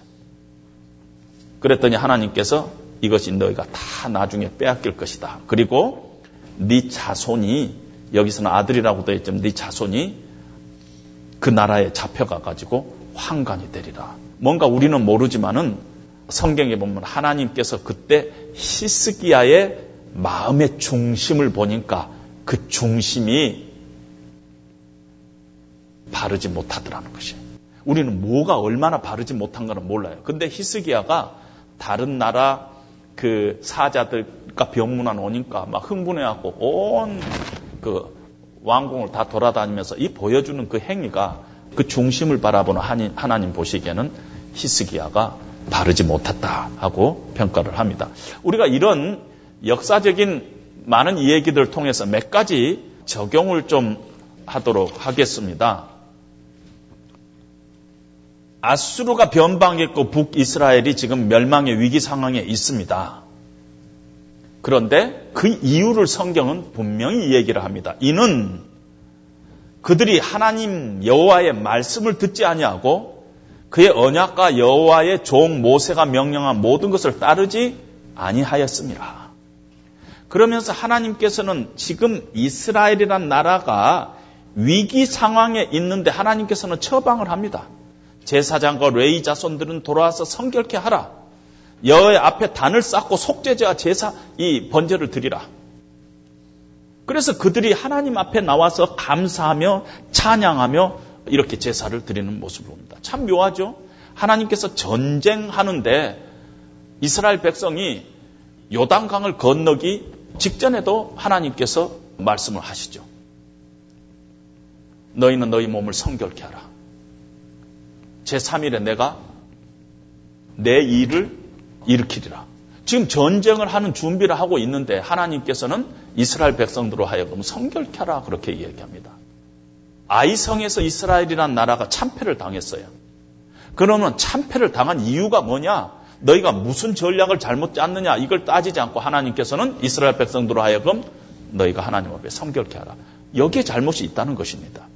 그랬더니 하나님께서 이것이 너희가 다 나중에 빼앗길 것이다. 그리고 네 자손이, 여기서는 아들이라고 되어 있지만 네 자손이 그 나라에 잡혀가가지고 환관이 되리라. 뭔가 우리는 모르지만은 성경에 보면 하나님께서 그때 히스기야의 마음의 중심을 보니까 그 중심이 바르지 못하더라는 것이에요. 우리는 뭐가 얼마나 바르지 못한가는 몰라요. 근데 히스기야가 다른 나라 그 사자들과 병문안 오니까 막 흥분해갖고 온 그 왕궁을 다 돌아다니면서 이 보여주는 그 행위가 그 중심을 바라보는 하나님 보시기에는 히스기야가 바르지 못했다 하고 평가를 합니다. 우리가 이런 역사적인 많은 이야기들을 통해서 몇 가지 적용을 좀 하도록 하겠습니다. 아수르가 변방했고 북이스라엘이 지금 멸망의 위기 상황에 있습니다. 그런데 그 이유를 성경은 분명히 얘기를 합니다. 이는 그들이 하나님 여호와의 말씀을 듣지 아니하고 그의 언약과 여호와의 종 모세가 명령한 모든 것을 따르지 아니하였습니다. 그러면서 하나님께서는 지금 이스라엘이란 나라가 위기 상황에 있는데 하나님께서는 처방을 합니다. 제사장과 레위 자손들은 돌아와서 성결케 하라. 여호와의 앞에 단을 쌓고 속죄제와 제사 이 번제를 드리라. 그래서 그들이 하나님 앞에 나와서 감사하며 찬양하며 이렇게 제사를 드리는 모습을 봅니다. 참 묘하죠? 하나님께서 전쟁하는데 이스라엘 백성이 요단강을 건너기 직전에도 하나님께서 말씀을 하시죠. 너희는 너희 몸을 성결케 하라. 제3일에 내가 내 일을 일으키리라. 지금 전쟁을 하는 준비를 하고 있는데 하나님께서는 이스라엘 백성들로 하여금 성결케 하라 그렇게 이야기합니다. 아이성에서 이스라엘이란 나라가 참패를 당했어요. 그러면 참패를 당한 이유가 뭐냐? 너희가 무슨 전략을 잘못 짰느냐? 이걸 따지지 않고 하나님께서는 이스라엘 백성들로 하여금 너희가 하나님 앞에 성결케 하라. 여기에 잘못이 있다는 것입니다.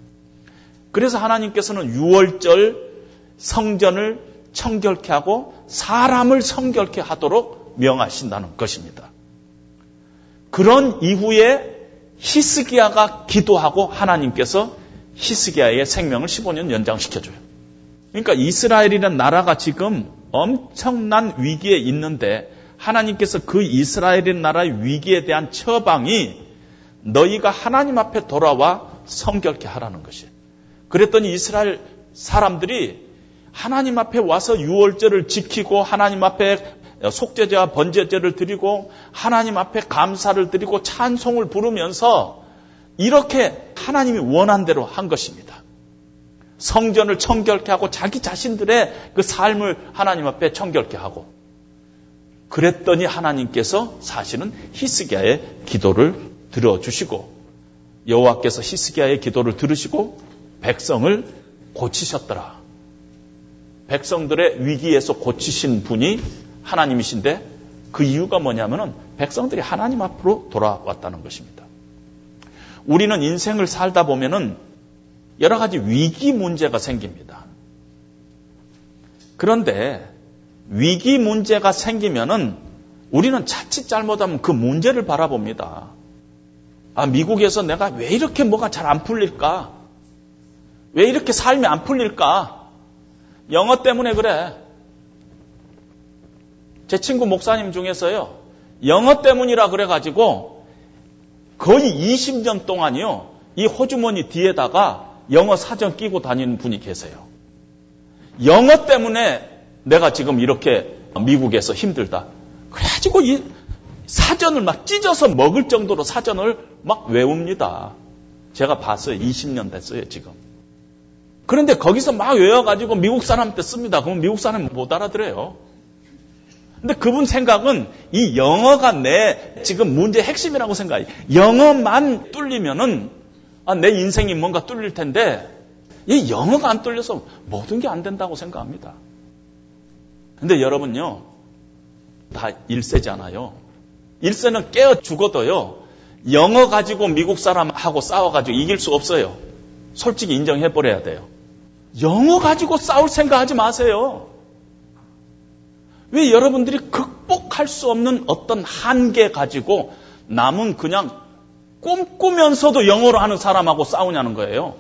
그래서 하나님께서는 유월절 성전을 청결케 하고 사람을 성결케 하도록 명하신다는 것입니다. 그런 이후에 히스기야가 기도하고 하나님께서 히스기야의 생명을 15년 연장시켜줘요. 그러니까 이스라엘이라는 나라가 지금 엄청난 위기에 있는데 하나님께서 그 이스라엘이라는 나라의 위기에 대한 처방이 너희가 하나님 앞에 돌아와 성결케 하라는 것이에요. 그랬더니 이스라엘 사람들이 하나님 앞에 와서 유월절을 지키고 하나님 앞에 속죄제와 번제제를 드리고 하나님 앞에 감사를 드리고 찬송을 부르면서 이렇게 하나님이 원한 대로 한 것입니다. 성전을 청결케 하고 자기 자신들의 그 삶을 하나님 앞에 청결케 하고 그랬더니 하나님께서 사실은 히스기야의 기도를 들어주시고 여호와께서 히스기야의 기도를 들으시고 백성을 고치셨더라. 백성들의 위기에서 고치신 분이 하나님이신데 그 이유가 뭐냐면은 백성들이 하나님 앞으로 돌아왔다는 것입니다. 우리는 인생을 살다 보면은 여러 가지 위기 문제가 생깁니다. 그런데 위기 문제가 생기면은 우리는 자칫 잘못하면 그 문제를 바라봅니다. 아, 미국에서 내가 왜 이렇게 뭐가 잘 안 풀릴까? 왜 이렇게 삶이 안 풀릴까? 영어 때문에 그래. 제 친구 목사님 중에서요, 영어 때문이라 그래가지고 거의 20년 동안이요, 이 호주머니 뒤에다가 영어 사전 끼고 다니는 분이 계세요. 영어 때문에 내가 지금 이렇게 미국에서 힘들다. 그래가지고 이 사전을 막 찢어서 먹을 정도로 사전을 막 외웁니다. 제가 봤어요. 20년 됐어요, 지금. 그런데 거기서 막 외워가지고 미국 사람한테 씁니다. 그럼 미국 사람은 못 알아들어요. 근데 그분 생각은 이 영어가 내 지금 문제의 핵심이라고 생각해요. 영어만 뚫리면은, 아, 내 인생이 뭔가 뚫릴 텐데, 이 영어가 안 뚫려서 모든 게 안 된다고 생각합니다. 근데 여러분요, 다 일세잖아요. 일세는 깨어 죽어도요, 영어 가지고 미국 사람하고 싸워가지고 이길 수 없어요. 솔직히 인정해버려야 돼요. 영어 가지고 싸울 생각하지 마세요. 왜 여러분들이 극복할 수 없는 어떤 한계 가지고 남은 그냥 꿈꾸면서도 영어로 하는 사람하고 싸우냐는 거예요.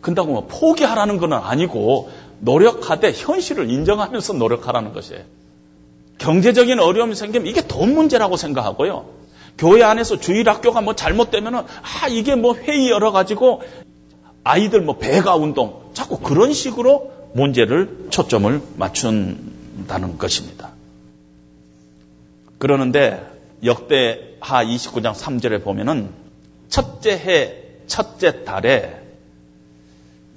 근다고 뭐 포기하라는 건 아니고 노력하되 현실을 인정하면서 노력하라는 것이에요. 경제적인 어려움이 생기면 이게 돈 문제라고 생각하고요. 교회 안에서 주일학교가 뭐 잘못되면은, 아, 이게 뭐 회의 열어가지고 아이들 뭐 배가 운동, 자꾸 그런 식으로 문제를 초점을 맞춘다는 것입니다. 그러는데 역대하 29장 3절에 보면은 첫째 해 첫째 달에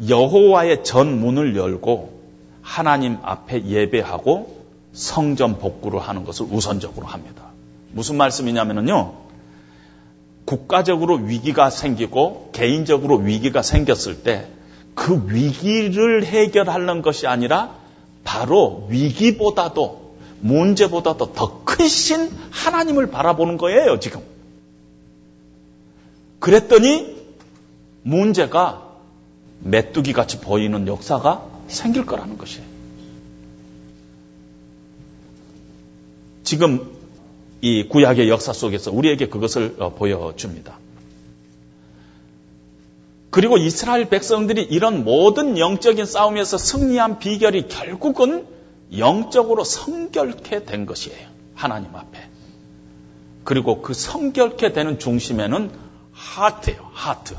여호와의 전문을 열고 하나님 앞에 예배하고 성전 복구를 하는 것을 우선적으로 합니다. 무슨 말씀이냐면요, 국가적으로 위기가 생기고 개인적으로 위기가 생겼을 때 그 위기를 해결하는 것이 아니라 바로 위기보다도 문제보다도 더 크신 하나님을 바라보는 거예요, 지금. 그랬더니 문제가 메뚜기같이 보이는 역사가 생길 거라는 것이에요. 지금 이 구약의 역사 속에서 우리에게 그것을 보여줍니다. 그리고 이스라엘 백성들이 이런 모든 영적인 싸움에서 승리한 비결이 결국은 영적으로 성결케 된 것이에요. 하나님 앞에. 그리고 그 성결케 되는 중심에는 하트예요. 하트.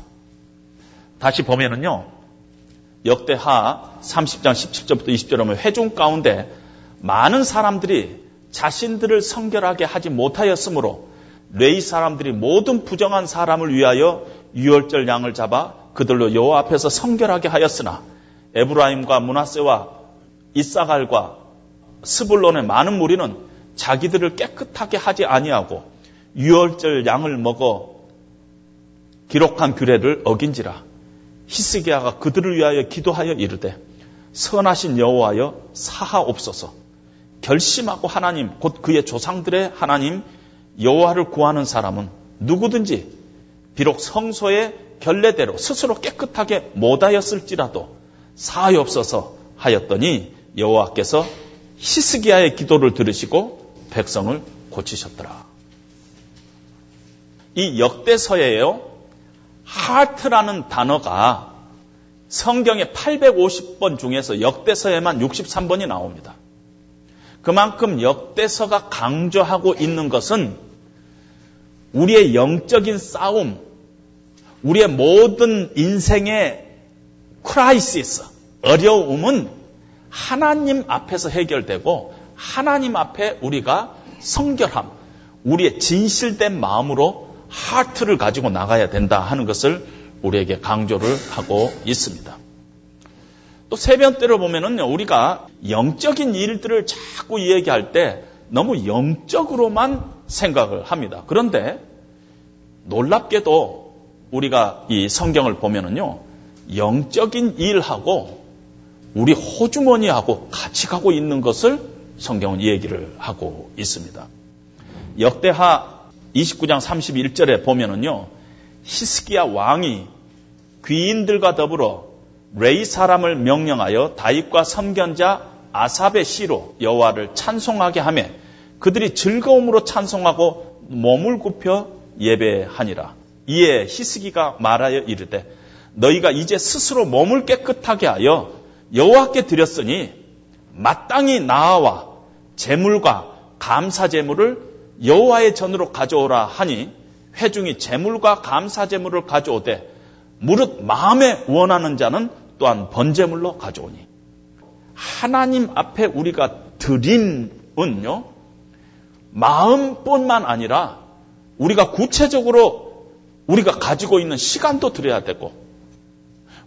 다시 보면은요, 역대하 30장 17절부터 20절에 보면 회중 가운데 많은 사람들이 자신들을 성결하게 하지 못하였으므로 레위 사람들이 모든 부정한 사람을 위하여 유월절 양을 잡아 그들로 여호와 앞에서 성결하게 하였으나 에브라임과 므낫세와 이사갈과 스불론의 많은 무리는 자기들을 깨끗하게 하지 아니하고 유월절 양을 먹어 기록한 규례를 어긴지라 히스기야가 그들을 위하여 기도하여 이르되 선하신 여호와여 사하옵소서. 결심하고 하나님 곧 그의 조상들의 하나님 여호와를 구하는 사람은 누구든지 비록 성소의 결례대로 스스로 깨끗하게 못하였을지라도 사하옵소서 하였더니 여호와께서 히스기야의 기도를 들으시고 백성을 고치셨더라. 이 역대서에요, 하트라는 단어가 성경의 850번 중에서 역대서에만 63번이 나옵니다. 그만큼 역대서가 강조하고 있는 것은 우리의 영적인 싸움, 우리의 모든 인생의 크라이시스, 어려움은 하나님 앞에서 해결되고 하나님 앞에 우리가 성결함, 우리의 진실된 마음으로 하트를 가지고 나가야 된다 하는 것을 우리에게 강조를 하고 있습니다. 또 세변대로 보면은요, 우리가 영적인 일들을 자꾸 얘기할 때 너무 영적으로만 생각을 합니다. 그런데 놀랍게도 우리가 이 성경을 보면은요, 영적인 일하고 우리 호주머니하고 같이 가고 있는 것을 성경은 얘기를 하고 있습니다. 역대하 29장 31절에 보면은요, 히스기야 왕이 귀인들과 더불어 레이 사람을 명령하여 다윗과 선견자 아삽의 시로 여호와를 찬송하게 하며 그들이 즐거움으로 찬송하고 몸을 굽혀 예배하니라. 이에 히스기가 말하여 이르되 너희가 이제 스스로 몸을 깨끗하게 하여 여호와께 드렸으니 마땅히 나와 재물과 감사재물을 여호와의 전으로 가져오라 하니 회중이 재물과 감사재물을 가져오되 무릇 마음에 원하는 자는 또한 번제물로 가져오니. 하나님 앞에 우리가 드림은요, 마음뿐만 아니라 우리가 구체적으로 우리가 가지고 있는 시간도 드려야 되고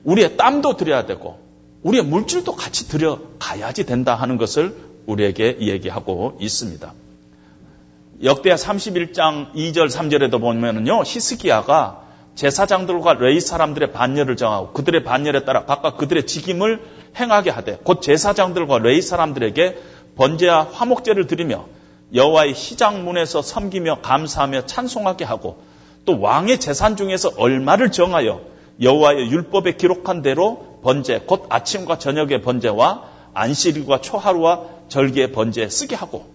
우리의 땀도 드려야 되고 우리의 물질도 같이 들여가야지 된다 하는 것을 우리에게 얘기하고 있습니다. 역대하 31장 2절 3절에도 보면은요, 히스기야가 제사장들과 레위 사람들의 반열을 정하고 그들의 반열에 따라 각각 그들의 직임을 행하게 하되 곧 제사장들과 레위 사람들에게 번제와 화목제를 드리며 여호와의 시장문에서 섬기며 감사하며 찬송하게 하고 또 왕의 재산 중에서 얼마를 정하여 여호와의 율법에 기록한 대로 번제 곧 아침과 저녁의 번제와 안식일과 초하루와 절기의 번제에 쓰게 하고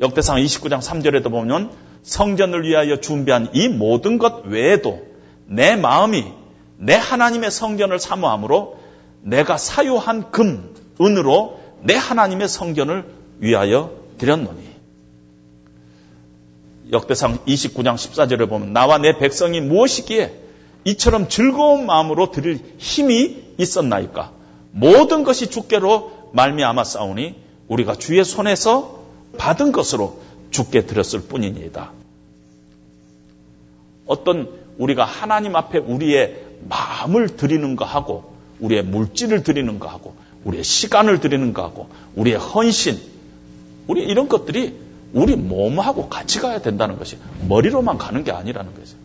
역대상 29장 3절에도 보면 성전을 위하여 준비한 이 모든 것 외에도 내 마음이 내 하나님의 성전을 사모함으로 내가 사유한 금, 은으로 내 하나님의 성전을 위하여 드렸노니. 역대상 29장 14절을 보면 나와 내 백성이 무엇이기에 이처럼 즐거운 마음으로 드릴 힘이 있었나이까. 모든 것이 주께로 말미암아 싸우니 우리가 주의 손에서 받은 것으로 주께 드렸을 뿐이니이다. 어떤 우리가 하나님 앞에 우리의 마음을 드리는 것하고 우리의 물질을 드리는 것하고 우리의 시간을 드리는 것하고 우리의 헌신, 우리 이런 것들이 우리 몸하고 같이 가야 된다는 것이 머리로만 가는 게 아니라는 것이죠.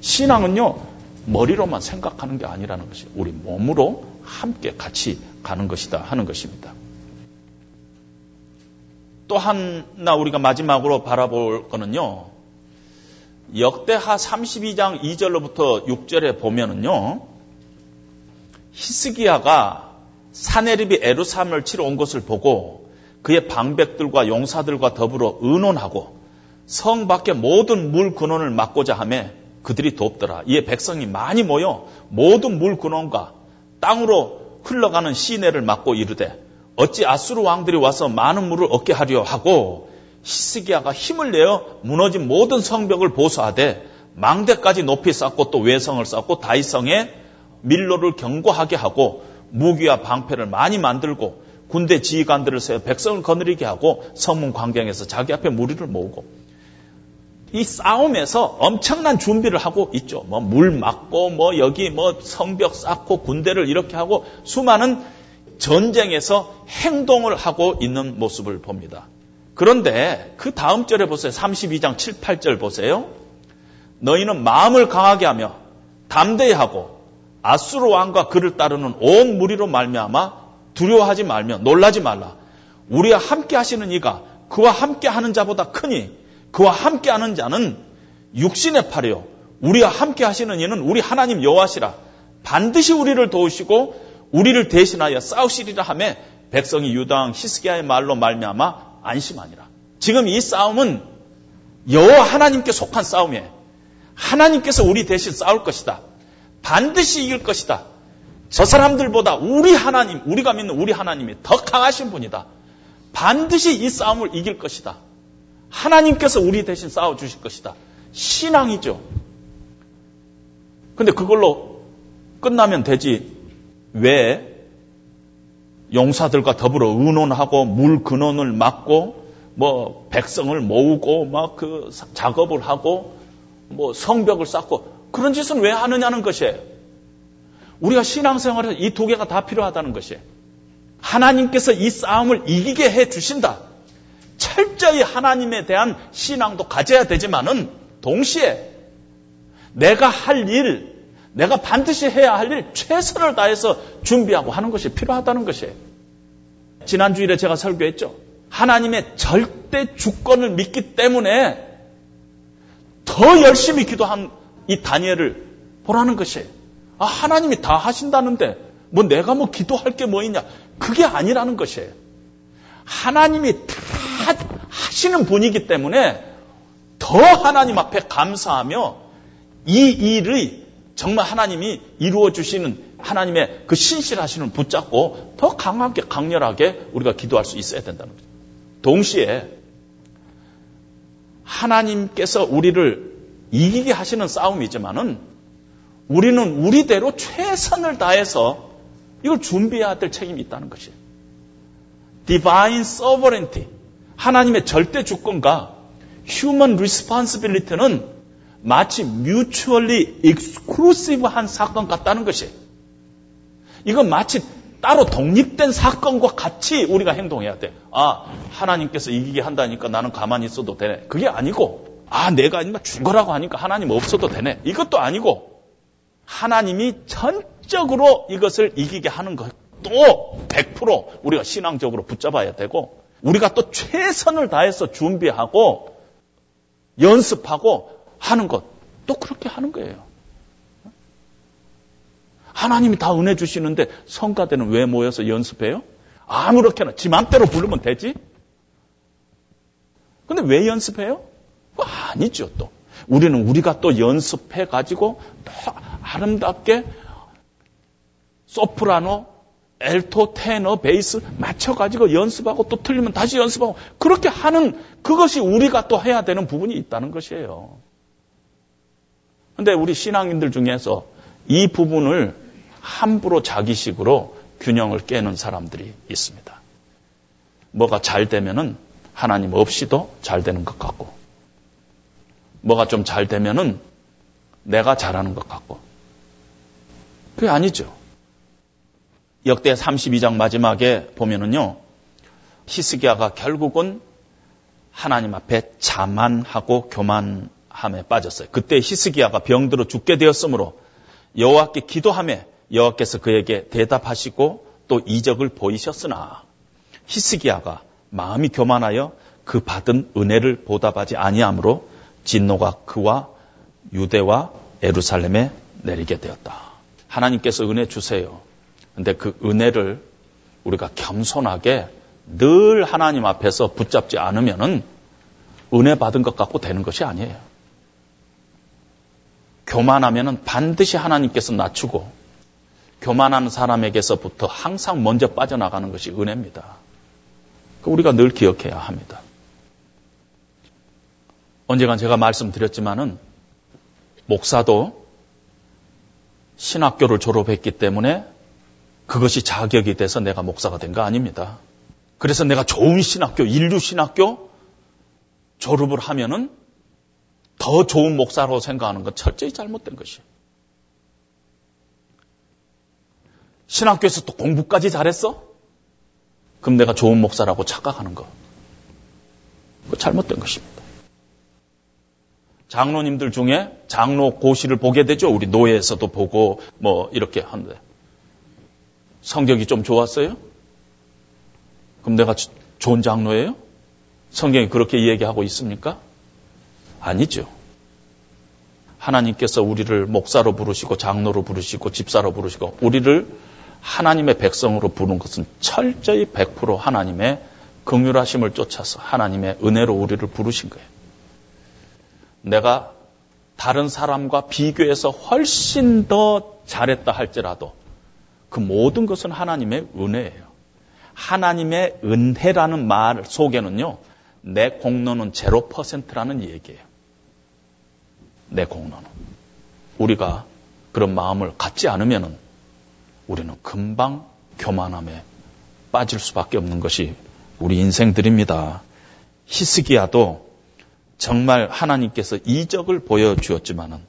신앙은요, 머리로만 생각하는 게 아니라는 것이 우리 몸으로 함께 같이 가는 것이다 하는 것입니다. 또 하나 우리가 마지막으로 바라볼 거는요, 역대하 32장 2절로부터 6절에 보면은요, 히스기야가 산헤립이 에루사렘을 치러 온 것을 보고 그의 방백들과 용사들과 더불어 의논하고 성 밖의 모든 물 근원을 막고자 하며 그들이 돕더라. 이에 백성이 많이 모여 모든 물 근원과 땅으로 흘러가는 시내를 막고 이르되 어찌 아수르 왕들이 와서 많은 물을 얻게 하려 하고 히스기야가 힘을 내어 무너진 모든 성벽을 보수하되 망대까지 높이 쌓고 또 외성을 쌓고 다윗성에 밀로를 견고하게 하고 무기와 방패를 많이 만들고 군대 지휘관들을 세워 백성을 거느리게 하고 성문 광경에서 자기 앞에 무리를 모으고 이 싸움에서 엄청난 준비를 하고 있죠. 뭐 물 막고 뭐 여기 뭐 성벽 쌓고 군대를 이렇게 하고 수많은 전쟁에서 행동을 하고 있는 모습을 봅니다. 그런데 그 다음 절에 보세요. 32장 7, 8절 보세요. 너희는 마음을 강하게 하며 담대히 하고 아수르 왕과 그를 따르는 온 무리로 말미암아 두려워하지 말며 놀라지 말라. 우리와 함께 하시는 이가 그와 함께 하는 자보다 크니 그와 함께 하는 자는 육신의 팔이요 우리와 함께 하시는 이는 우리 하나님 여호와시라. 반드시 우리를 도우시고 우리를 대신하여 싸우시리라 하며 백성이 유다왕 히스기야의 말로 말미암아 안심하니라. 지금 이 싸움은 여호와 하나님께 속한 싸움이에요. 하나님께서 우리 대신 싸울 것이다. 반드시 이길 것이다. 저 사람들보다 우리 하나님, 우리가 믿는 우리 하나님이 더 강하신 분이다. 반드시 이 싸움을 이길 것이다. 하나님께서 우리 대신 싸워주실 것이다. 신앙이죠. 근데 그걸로 끝나면 되지. 왜 용사들과 더불어 의논하고 물 근원을 막고 뭐 백성을 모으고 막 그 작업을 하고 뭐 성벽을 쌓고 그런 짓은 왜 하느냐는 것이에요. 우리가 신앙생활에서 이 두 개가 다 필요하다는 것이에요. 하나님께서 이 싸움을 이기게 해 주신다. 철저히 하나님에 대한 신앙도 가져야 되지만은 동시에 내가 할 일, 내가 반드시 해야 할 일 최선을 다해서 준비하고 하는 것이 필요하다는 것이에요. 지난 주일에 제가 설교했죠. 하나님의 절대 주권을 믿기 때문에 더 열심히 기도한 이 다니엘을 보라는 것이에요. 아, 하나님이 다 하신다는데 내가 기도할 게 뭐 있냐. 그게 아니라는 것이에요. 하나님이 다 하시는 분이기 때문에 더 하나님 앞에 감사하며 이 일의 정말 하나님이 이루어주시는 하나님의 그 신실하시는 붙잡고 더 강하게 강렬하게 우리가 기도할 수 있어야 된다는 거죠. 동시에 하나님께서 우리를 이기게 하시는 싸움이지만은 우리는 우리대로 최선을 다해서 이걸 준비해야 될 책임이 있다는 것이에요. Divine Sovereignty, 하나님의 절대 주권과 Human Responsibility는 마치 mutually exclusive한 사건 같다는 것이에요. 이건 마치 따로 독립된 사건과 같이 우리가 행동해야 돼. 아, 하나님께서 이기게 한다니까 나는 가만히 있어도 되네. 그게 아니고, 아, 내가 아니면 죽으라고 하니까 하나님 없어도 되네. 이것도 아니고, 하나님이 전적으로 이것을 이기게 하는 것 또 100% 우리가 신앙적으로 붙잡아야 되고, 우리가 또 최선을 다해서 준비하고 연습하고 하는 것 또 그렇게 하는 거예요. 하나님이 다 은혜 주시는데 성가대는 왜 모여서 연습해요? 아무렇게나 지 맘대로 부르면 되지? 근데 왜 연습해요? 아니죠. 또 우리는 우리가 또 연습해 가지고 또 아름답게 소프라노, 엘토, 테너, 베이스 맞춰 가지고 연습하고 또 틀리면 다시 연습하고 그렇게 하는 그것이 우리가 또 해야 되는 부분이 있다는 것이에요. 근데 우리 신앙인들 중에서 이 부분을 함부로 자기식으로 균형을 깨는 사람들이 있습니다. 뭐가 잘 되면은 하나님 없이도 잘 되는 것 같고, 뭐가 좀 잘 되면은 내가 잘하는 것 같고. 그게 아니죠. 역대 32장 마지막에 보면은요, 히스기야가 결국은 하나님 앞에 자만하고 교만함에 빠졌어요. 그때 히스기야가 병들어 죽게 되었으므로 여호와께 기도하며 여호와께서 그에게 대답하시고 또 이적을 보이셨으나 히스기야가 마음이 교만하여 그 받은 은혜를 보답하지 아니함으로 진노가 그와 유대와 예루살렘에 내리게 되었다. 하나님께서 은혜 주세요. 근데 그 은혜를 우리가 겸손하게 늘 하나님 앞에서 붙잡지 않으면은 은혜 받은 것 같고 되는 것이 아니에요. 교만하면은 반드시 하나님께서 낮추고 교만한 사람에게서부터 항상 먼저 빠져나가는 것이 은혜입니다. 우리가 늘 기억해야 합니다. 언젠간 제가 말씀드렸지만은 목사도 신학교를 졸업했기 때문에 그것이 자격이 돼서 내가 목사가 된 거 아닙니다. 그래서 내가 좋은 신학교, 인류 신학교 졸업을 하면은 더 좋은 목사로 생각하는 건 철저히 잘못된 것이에요. 신학교에서 또 공부까지 잘했어? 그럼 내가 좋은 목사라고 착각하는 거. 그거 잘못된 것입니다. 장로님들 중에 장로 고시를 보게 되죠. 우리 노예에서도 보고 이렇게 하는데. 성격이 좀 좋았어요? 그럼 내가 좋은 장로예요? 성경이 그렇게 이야기하고 있습니까? 아니죠. 하나님께서 우리를 목사로 부르시고 장로로 부르시고 집사로 부르시고 우리를 하나님의 백성으로 부르는 것은 철저히 100% 하나님의 긍휼하심을 쫓아서 하나님의 은혜로 우리를 부르신 거예요. 내가 다른 사람과 비교해서 훨씬 더 잘했다 할지라도 그 모든 것은 하나님의 은혜예요. 하나님의 은혜라는 말 속에는요, 내 공로는 0%라는 얘기예요. 내 공로는. 우리가 그런 마음을 갖지 않으면 우리는 금방 교만함에 빠질 수밖에 없는 것이 우리 인생들입니다. 히스기야도 정말 하나님께서 이적을 보여주었지만은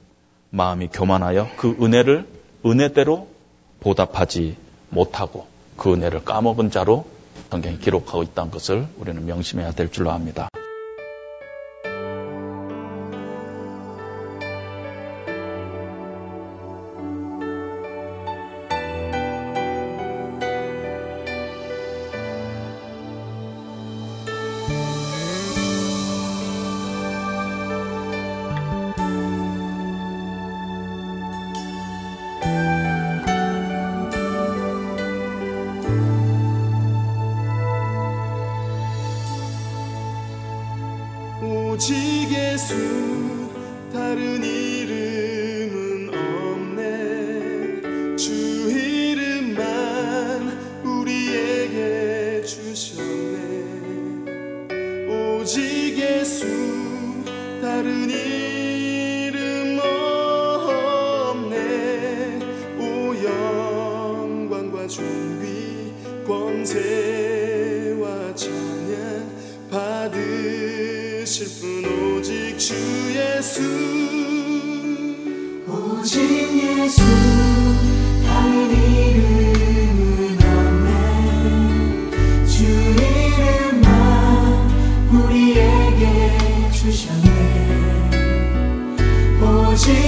마음이 교만하여 그 은혜를 은혜대로 보답하지 못하고 그 은혜를 까먹은 자로 성경이 기록하고 있다는 것을 우리는 명심해야 될 줄로 압니다. 주시겠수 다른 이름은 없네. 주 이름만 우리에게 주셨네. 오직 예수 다른 이름 없네. 오 영광과 존귀 권세와 찬양 받으실 분 오직 주 예수. 오직 예수 다른 이름은 없네. 주 이름만 우리에게 주셨네. 오직 예수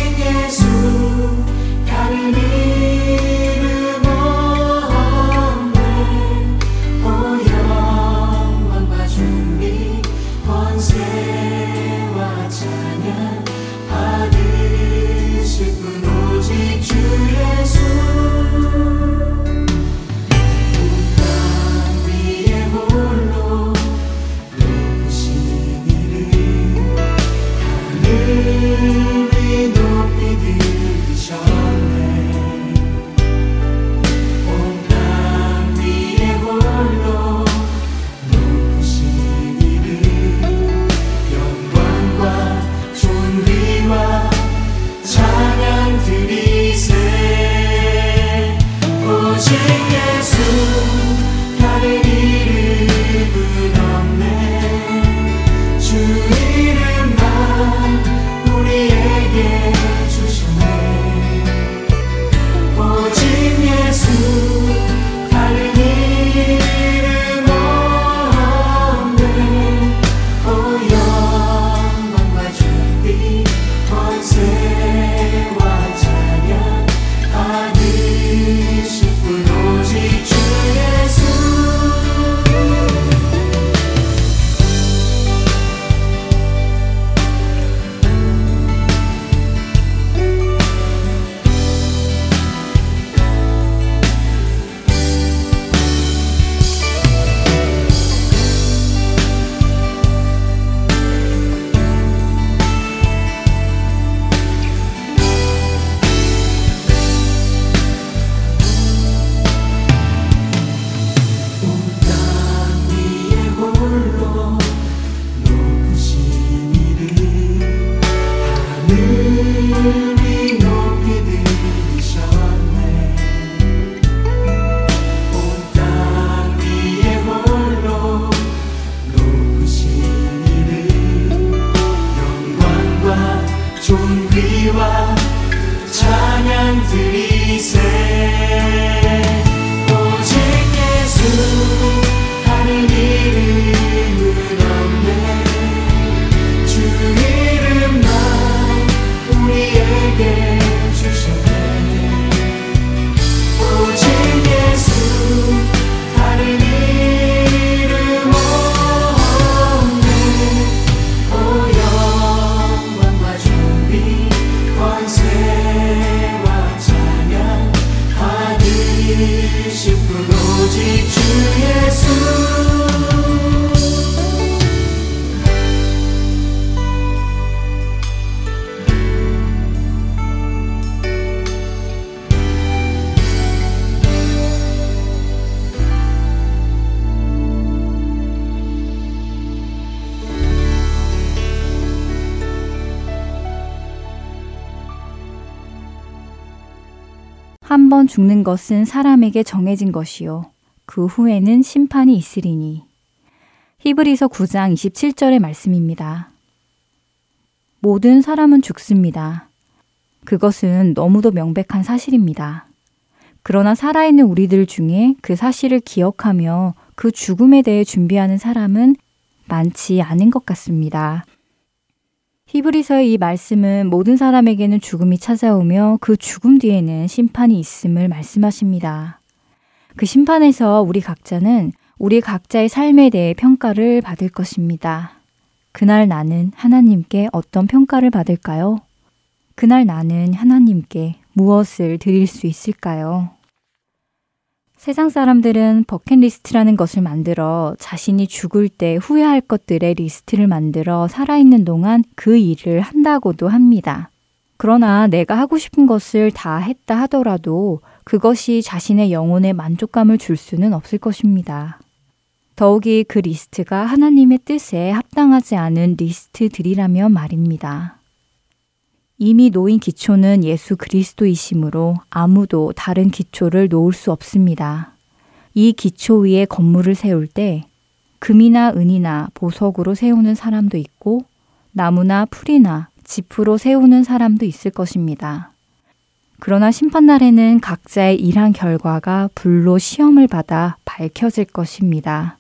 다른 이름 없네. 오 영광과 존귀 권세 받으실 분 오직 주 예수. 우상 위에 홀로 높으신 이름 하늘이 높이 들으셨네. 우상 위에 홀로 높으신 이름 영광과 우리와 찬양 드리세. 오직 예수 다른 이름은 없네. 주 이름만 우리에게 주셨네. 오직 예수 다른 이름 없네. 오 영광과 존귀 권세와 찬양 받으실 분 오직 주 예수. 한번 죽는 것은 사람에게 정해진 것이요 그 후에는 심판이 있으리니. 히브리서 9장 27절의 말씀입니다. 모든 사람은 죽습니다. 그것은 너무도 명백한 사실입니다. 그러나 살아있는 우리들 중에 그 사실을 기억하며 그 죽음에 대해 준비하는 사람은 많지 않은 것 같습니다. 히브리서의 이 말씀은 모든 사람에게는 죽음이 찾아오며 그 죽음 뒤에는 심판이 있음을 말씀하십니다. 그 심판에서 우리 각자는 우리 각자의 삶에 대해 평가를 받을 것입니다. 그날 나는 하나님께 어떤 평가를 받을까요? 그날 나는 하나님께 무엇을 드릴 수 있을까요? 세상 사람들은 버킷리스트라는 것을 만들어 자신이 죽을 때 후회할 것들의 리스트를 만들어 살아있는 동안 그 일을 한다고도 합니다. 그러나 내가 하고 싶은 것을 다 했다 하더라도 그것이 자신의 영혼에 만족감을 줄 수는 없을 것입니다. 더욱이 그 리스트가 하나님의 뜻에 합당하지 않은 리스트들이라면 말입니다. 이미 놓인 기초는 예수 그리스도이심으로 아무도 다른 기초를 놓을 수 없습니다. 이 기초 위에 건물을 세울 때 금이나 은이나 보석으로 세우는 사람도 있고 나무나 풀이나 짚으로 세우는 사람도 있을 것입니다. 그러나 심판날에는 각자의 일한 결과가 불로 시험을 받아 밝혀질 것입니다.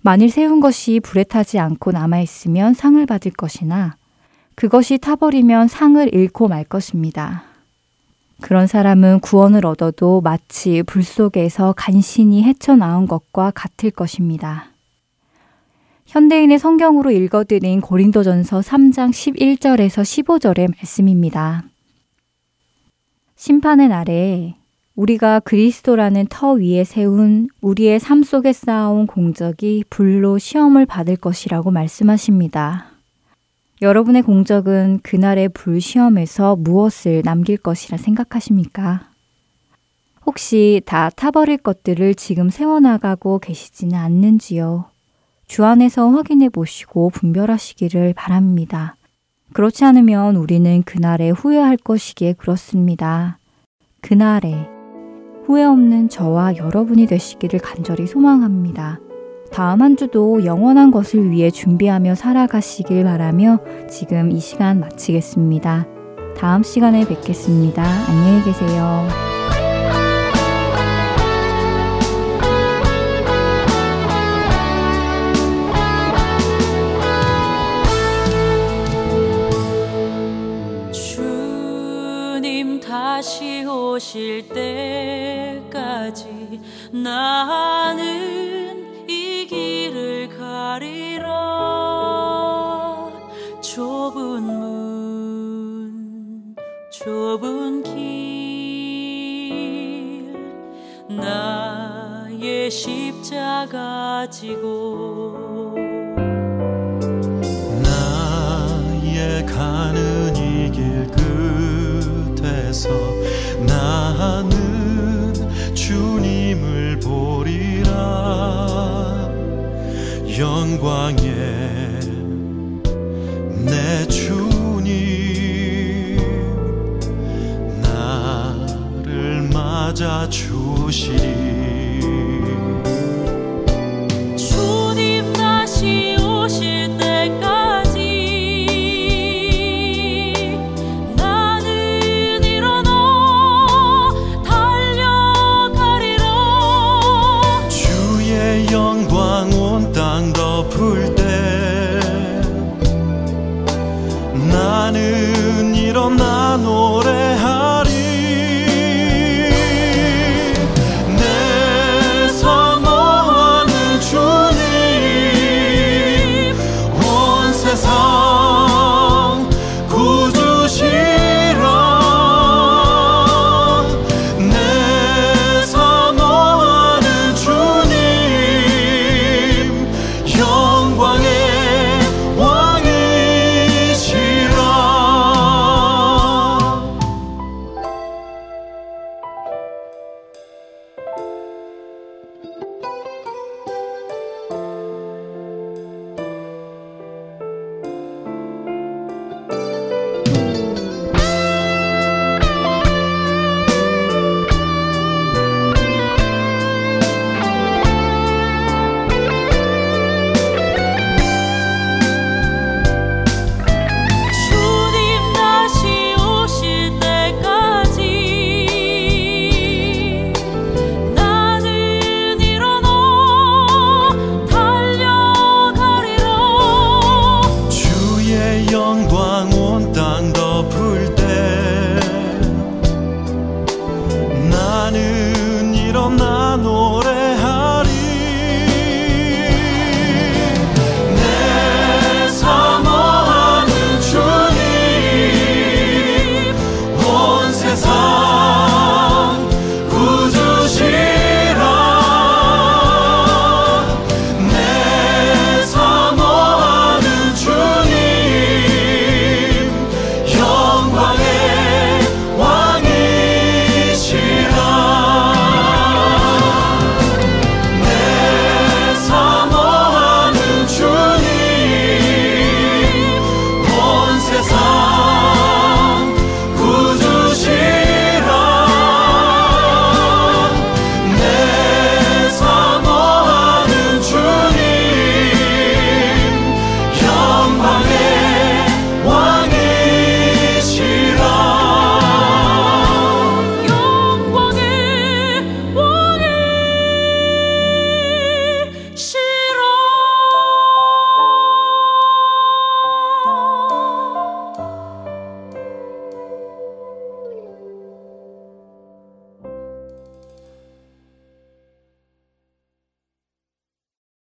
만일 세운 것이 불에 타지 않고 남아있으면 상을 받을 것이나 그것이 타버리면 상을 잃고 말 것입니다. 그런 사람은 구원을 얻어도 마치 불 속에서 간신히 헤쳐나온 것과 같을 것입니다. 현대인의 성경으로 읽어드린 고린도전서 3장 11절에서 15절의 말씀입니다. 심판의 날에 우리가 그리스도라는 터 위에 세운 우리의 삶 속에 쌓아온 공적이 불로 시험을 받을 것이라고 말씀하십니다. 여러분의 공적은 그날의 불시험에서 무엇을 남길 것이라 생각하십니까? 혹시 다 타버릴 것들을 지금 세워나가고 계시지는 않는지요? 주 안에서 확인해 보시고 분별하시기를 바랍니다. 그렇지 않으면 우리는 그날에 후회할 것이기에 그렇습니다. 그날에 후회 없는 저와 여러분이 되시기를 간절히 소망합니다. 다음 한 주도 영원한 것을 위해 준비하며 살아가시길 바라며 지금 이 시간 마치겠습니다. 다음 시간에 뵙겠습니다. 안녕히 계세요. 주님 다시 오실 때까지 나는 길을 가리라. 좁은 문 좁은 길 나의 십자가 지고 나의 가는 이 길 끝에서 나는 주님을 보리라. 영광에 내 주님 나를 맞아 주시리. 주님 다시 오실 때까지 덮을 때 나는